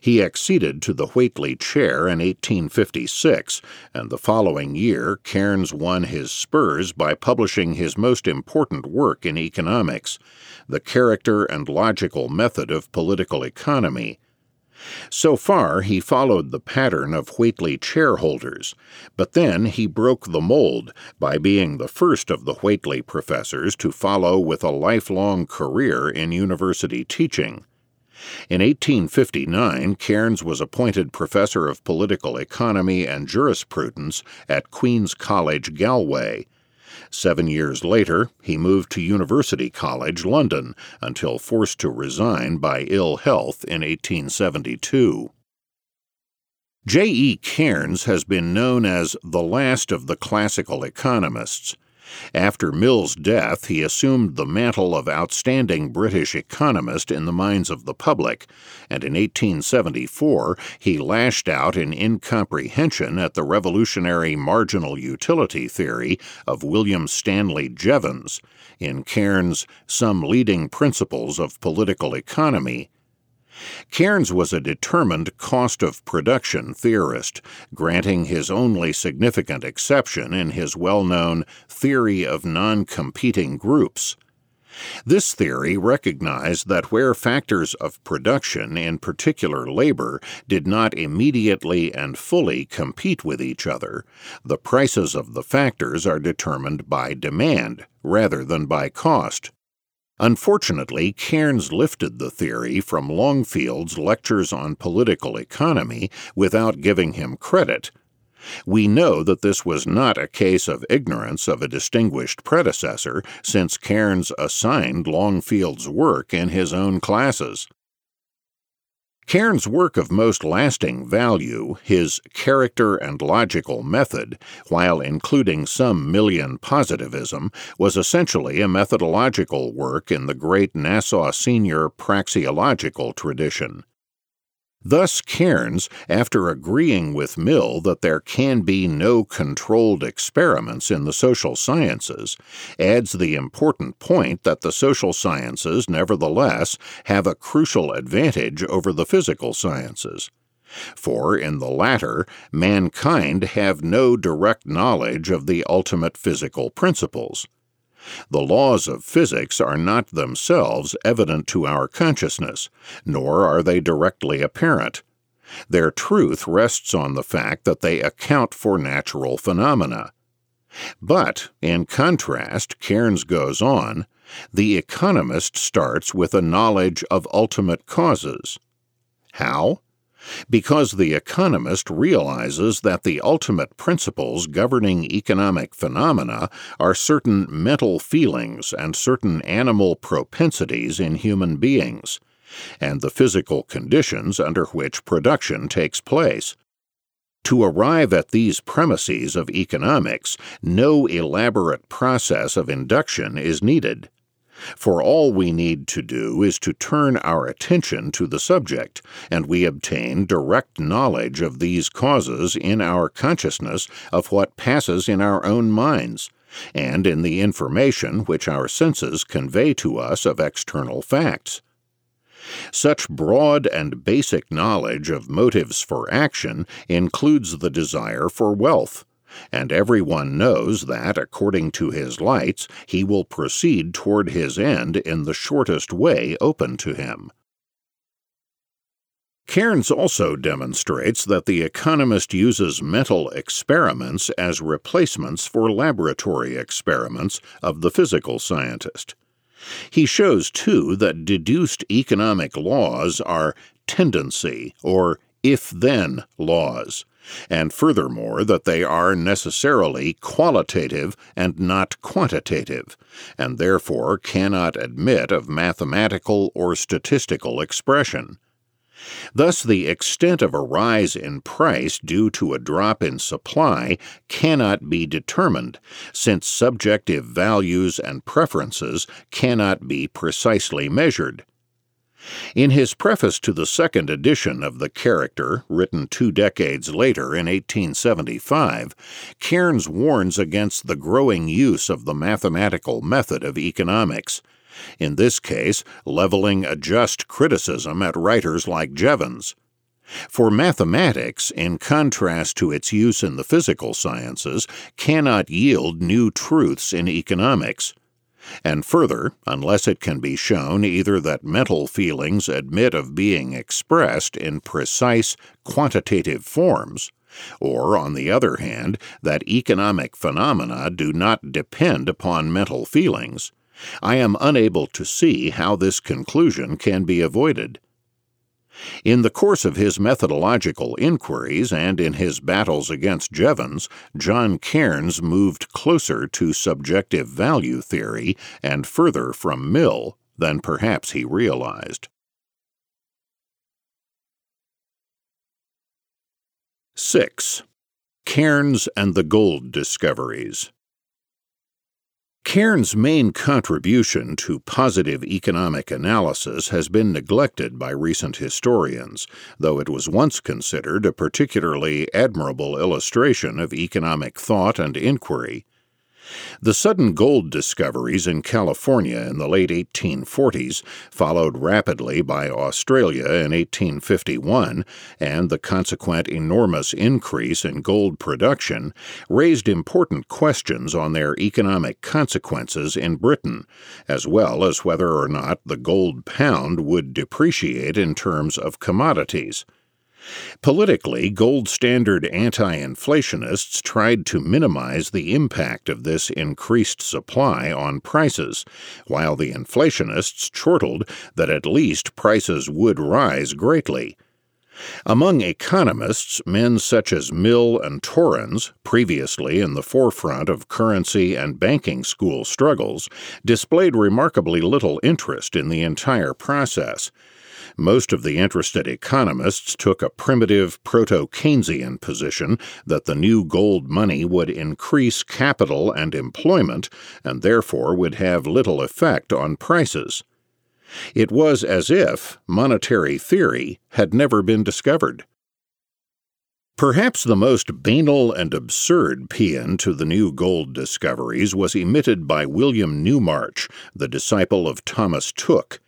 He acceded to the Whately Chair in eighteen fifty-six, and the following year Cairns won his spurs by publishing his most important work in economics, The Character and Logical Method of Political Economy. So far he followed the pattern of Whately chairholders, but then he broke the mold by being the first of the Whately professors to follow with a lifelong career in university teaching. In eighteen fifty-nine, Cairns was appointed professor of political economy and jurisprudence at Queen's College, Galway. Seven years later, he moved to University College, London, until forced to resign by ill health in eighteen seventy-two. J E Cairns has been known as the last of the classical economists. After Mill's death, he assumed the mantle of outstanding British economist in the minds of the public, and in eighteen seventy-four he lashed out in incomprehension at the revolutionary marginal utility theory of William Stanley Jevons, in Cairns' Some Leading Principles of Political Economy. Cairns was a determined cost-of-production theorist, granting his only significant exception in his well-known theory of non-competing groups. This theory recognized that where factors of production, in particular labor, did not immediately and fully compete with each other, the prices of the factors are determined by demand rather than by cost. Unfortunately, Cairns lifted the theory from Longfield's Lectures on Political Economy without giving him credit. We know that this was not a case of ignorance of a distinguished predecessor, since Cairns assigned Longfield's work in his own classes. Cairns' work of most lasting value, his Character and Logical Method, while including some Millian positivism, was essentially a methodological work in the great Nassau Senior praxeological tradition. Thus Cairns, after agreeing with Mill that there can be no controlled experiments in the social sciences, adds the important point that the social sciences nevertheless have a crucial advantage over the physical sciences. For in the latter, mankind have no direct knowledge of the ultimate physical principles. The laws of physics are not themselves evident to our consciousness, nor are they directly apparent. Their truth rests on the fact that they account for natural phenomena. But, in contrast, Cairnes goes on, the economist starts with a knowledge of ultimate causes. How? Because the economist realizes that the ultimate principles governing economic phenomena are certain mental feelings and certain animal propensities in human beings, and the physical conditions under which production takes place. To arrive at these premises of economics, no elaborate process of induction is needed. For all we need to do is to turn our attention to the subject, and we obtain direct knowledge of these causes in our consciousness of what passes in our own minds, and in the information which our senses convey to us of external facts. Such broad and basic knowledge of motives for action includes the desire for wealth. And everyone knows that, according to his lights, he will proceed toward his end in the shortest way open to him. Cairnes also demonstrates that the economist uses mental experiments as replacements for laboratory experiments of the physical scientist. He shows, too, that deduced economic laws are tendency or if-then laws, and furthermore that they are necessarily qualitative and not quantitative, and therefore cannot admit of mathematical or statistical expression. Thus the extent of a rise in price due to a drop in supply cannot be determined, since subjective values and preferences cannot be precisely measured. In his preface to the second edition of The Character, written two decades later in eighteen seventy-five, Cairnes warns against the growing use of the mathematical method of economics, in this case leveling a just criticism at writers like Jevons. For mathematics, in contrast to its use in the physical sciences, cannot yield new truths in economics. And further, unless it can be shown either that mental feelings admit of being expressed in precise, quantitative forms, or, on the other hand, that economic phenomena do not depend upon mental feelings, I am unable to see how this conclusion can be avoided. In the course of his methodological inquiries and in his battles against Jevons, John Cairnes moved closer to subjective value theory and further from Mill than perhaps he realized. six. Cairnes and the Gold Discoveries. Cairnes' main contribution to positive economic analysis has been neglected by recent historians, though it was once considered a particularly admirable illustration of economic thought and inquiry. The sudden gold discoveries in California in the late eighteen forties, followed rapidly by Australia in eighteen fifty-one, and the consequent enormous increase in gold production, raised important questions on their economic consequences in Britain, as well as whether or not the gold pound would depreciate in terms of commodities. Politically, gold standard anti-inflationists tried to minimize the impact of this increased supply on prices, while the inflationists chortled that at least prices would rise greatly. Among economists, men such as Mill and Torrens, previously in the forefront of currency and banking school struggles, displayed remarkably little interest in the entire process. Most of the interested economists took a primitive proto-Keynesian position that the new gold money would increase capital and employment and therefore would have little effect on prices. It was as if monetary theory had never been discovered. Perhaps the most banal and absurd paean to the new gold discoveries was emitted by William Newmarch, the disciple of Thomas Cook.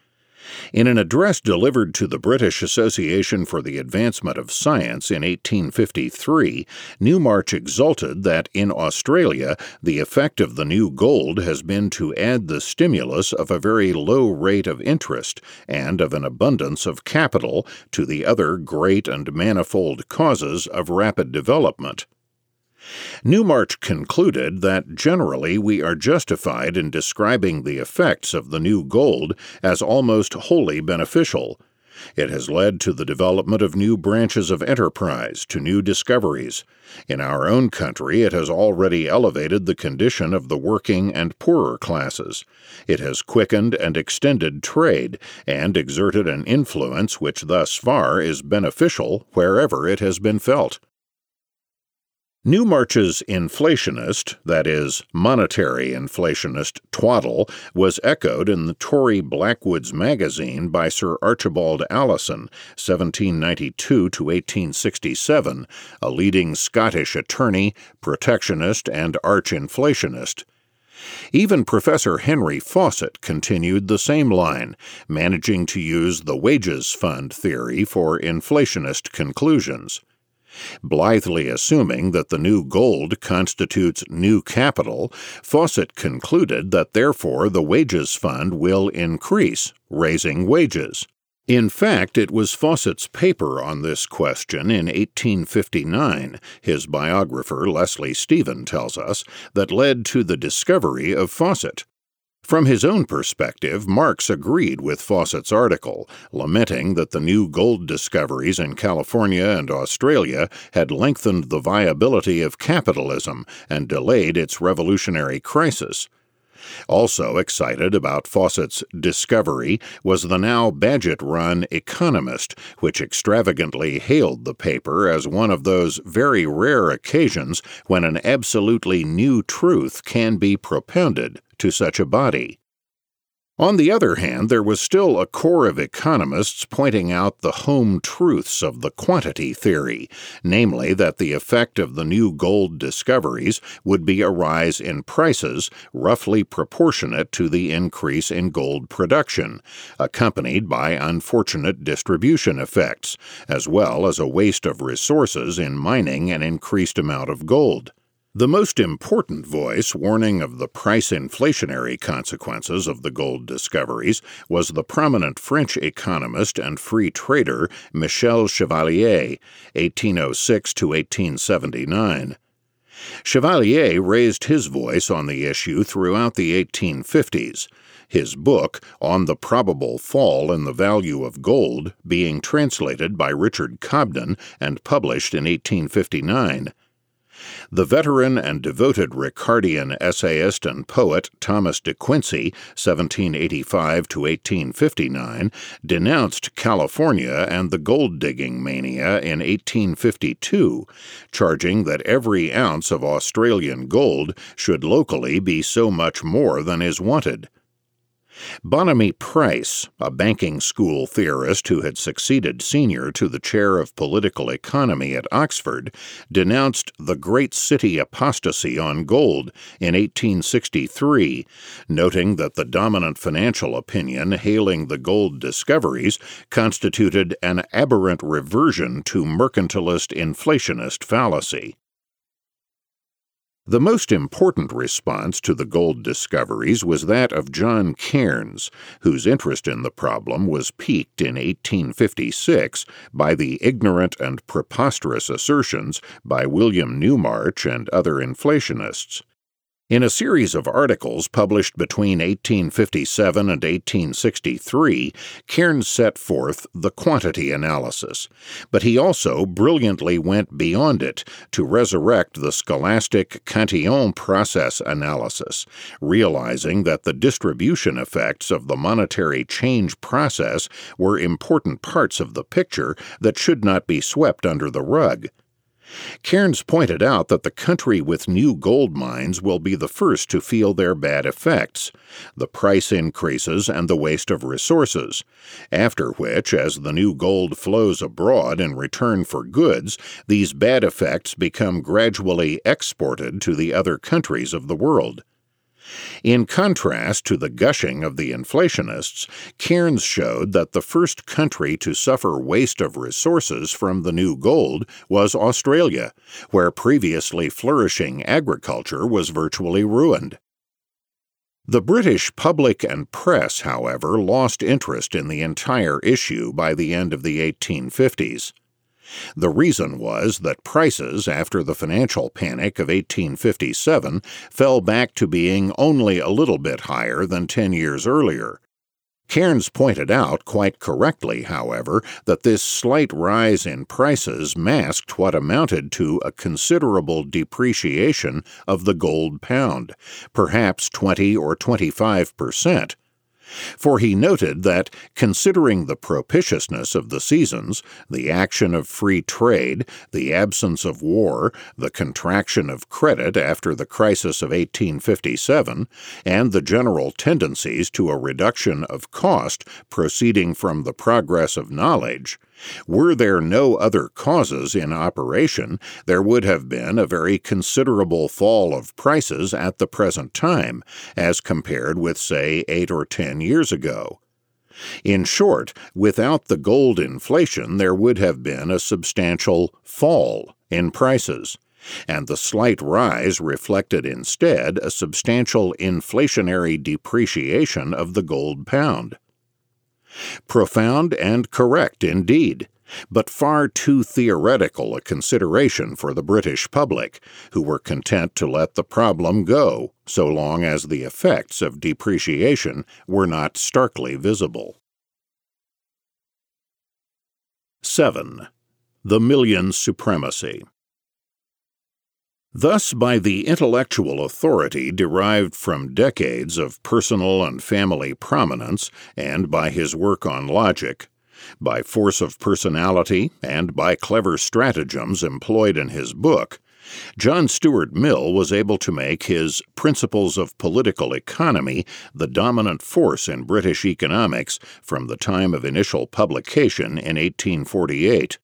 In an address delivered to the British Association for the Advancement of Science in eighteen fifty-three, Newmarch exulted that in Australia the effect of the new gold has been to add the stimulus of a very low rate of interest and of an abundance of capital to the other great and manifold causes of rapid development. Newmarch concluded that generally we are justified in describing the effects of the new gold as almost wholly beneficial. It has led to the development of new branches of enterprise, to new discoveries. In our own country it has already elevated the condition of the working and poorer classes. It has quickened and extended trade, and exerted an influence which thus far is beneficial wherever it has been felt. Newmarch's inflationist, that is, monetary inflationist, twaddle was echoed in the Tory Blackwood's Magazine by Sir Archibald Alison, seventeen ninety-two to eighteen sixty-seven, a leading Scottish attorney, protectionist, and arch-inflationist. Even Professor Henry Fawcett continued the same line, managing to use the wages fund theory for inflationist conclusions. Blithely assuming that the new gold constitutes new capital, Fawcett concluded that therefore the wages fund will increase, raising wages. In fact, it was Fawcett's paper on this question in eighteen fifty-nine, his biographer Leslie Stephen tells us, that led to the discovery of Fawcett. From his own perspective, Marx agreed with Fawcett's article, lamenting that the new gold discoveries in California and Australia had lengthened the viability of capitalism and delayed its revolutionary crisis. Also excited about Fawcett's discovery was the now Bagehot-run Economist, which extravagantly hailed the paper as one of those very rare occasions when an absolutely new truth can be propounded to such a body. On the other hand, there was still a core of economists pointing out the home truths of the quantity theory, namely that the effect of the new gold discoveries would be a rise in prices roughly proportionate to the increase in gold production, accompanied by unfortunate distribution effects, as well as a waste of resources in mining an increased amount of gold. The most important voice warning of the price inflationary consequences of the gold discoveries was the prominent French economist and free trader Michel Chevalier, eighteen oh six to eighteen seventy-nine. Chevalier raised his voice on the issue throughout the eighteen fifties, his book On the Probable Fall in the Value of Gold being translated by Richard Cobden and published in eighteen fifty-nine. The veteran and devoted Ricardian essayist and poet Thomas de Quincey, seventeen eighty-five to eighteen fifty-nine, denounced California and the gold-digging mania in eighteen fifty-two, charging that every ounce of Australian gold should locally be so much more than is wanted. Bonamy Price, a banking school theorist who had succeeded Senior to the chair of political economy at Oxford, denounced the great city apostasy on gold in eighteen sixty-three, noting that the dominant financial opinion hailing the gold discoveries constituted an aberrant reversion to mercantilist inflationist fallacy. The most important response to the gold discoveries was that of John Cairns, whose interest in the problem was piqued in eighteen fifty-six by the ignorant and preposterous assertions by William Newmarch and other inflationists. In a series of articles published between eighteen fifty-seven and eighteen sixty-three, Cairns set forth the quantity analysis, but he also brilliantly went beyond it to resurrect the scholastic Cantillon process analysis, realizing that the distribution effects of the monetary change process were important parts of the picture that should not be swept under the rug. Cairns pointed out that the country with new gold mines will be the first to feel their bad effects, the price increases and the waste of resources, after which, as the new gold flows abroad in return for goods, these bad effects become gradually exported to the other countries of the world. In contrast to the gushing of the inflationists, Cairnes showed that the first country to suffer waste of resources from the new gold was Australia, where previously flourishing agriculture was virtually ruined. The British public and press, however, lost interest in the entire issue by the end of the eighteen fifties. The reason was that prices after the financial panic of eighteen fifty-seven fell back to being only a little bit higher than ten years earlier. Cairnes pointed out quite correctly, however, that this slight rise in prices masked what amounted to a considerable depreciation of the gold pound, perhaps twenty or twenty-five percent. For he noted that, considering the propitiousness of the seasons, the action of free trade, the absence of war, the contraction of credit after the crisis of eighteen fifty-seven, and the general tendencies to a reduction of cost proceeding from the progress of knowledge, were there no other causes in operation, there would have been a very considerable fall of prices at the present time, as compared with, say, eight or ten years ago. In short, without the gold inflation, there would have been a substantial fall in prices, and the slight rise reflected instead a substantial inflationary depreciation of the gold pound. Profound and correct indeed, but far too theoretical a consideration for the British public, who were content to let the problem go so long as the effects of depreciation were not starkly visible. seven. The Million Supremacy. Thus, by the intellectual authority derived from decades of personal and family prominence, and by his work on logic, by force of personality, and by clever stratagems employed in his book, John Stuart Mill was able to make his Principles of Political Economy the dominant force in British economics from the time of initial publication in eighteen forty-eight.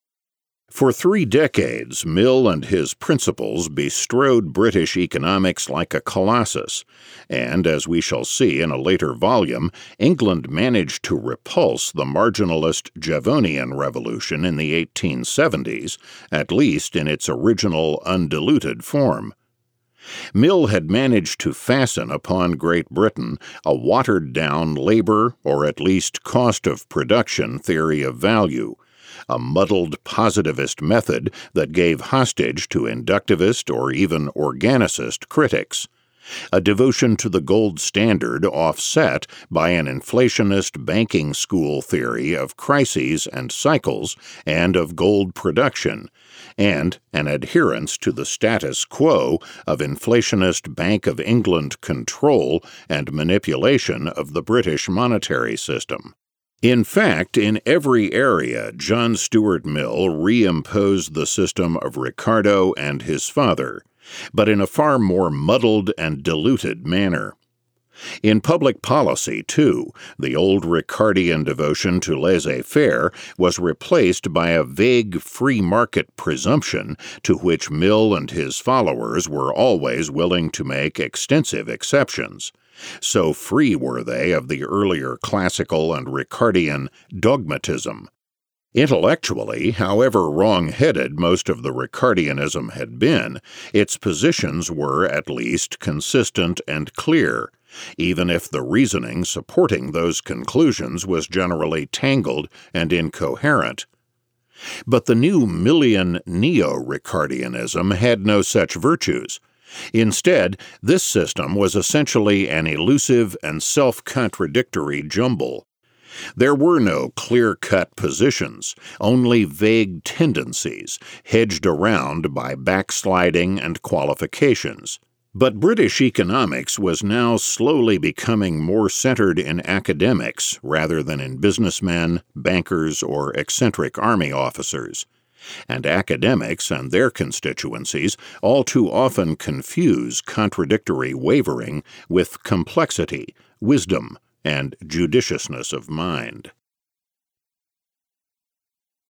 For three decades, Mill and his principles bestrode British economics like a colossus, and, as we shall see in a later volume, England managed to repulse the marginalist Jevonian Revolution in the eighteen seventies, at least in its original undiluted form. Mill had managed to fasten upon Great Britain a watered-down labor, or at least cost of production, theory of value, a muddled positivist method that gave hostage to inductivist or even organicist critics, a devotion to the gold standard offset by an inflationist banking school theory of crises and cycles and of gold production, and an adherence to the status quo of inflationist Bank of England control and manipulation of the British monetary system. In fact, in every area, John Stuart Mill reimposed the system of Ricardo and his father, but in a far more muddled and diluted manner. In public policy, too, the old Ricardian devotion to laissez-faire was replaced by a vague free-market presumption to which Mill and his followers were always willing to make extensive exceptions. So free were they of the earlier classical and Ricardian dogmatism. Intellectually, however wrong-headed most of the Ricardianism had been, its positions were at least consistent and clear, even if the reasoning supporting those conclusions was generally tangled and incoherent. But the new Millian neo-Ricardianism had no such virtues. Instead, this system was essentially an elusive and self-contradictory jumble. There were no clear-cut positions, only vague tendencies, hedged around by backsliding and qualifications. But British economics was now slowly becoming more centered in academics rather than in businessmen, bankers, or eccentric army officers. And academics and their constituencies all too often confuse contradictory wavering with complexity, wisdom, and judiciousness of mind.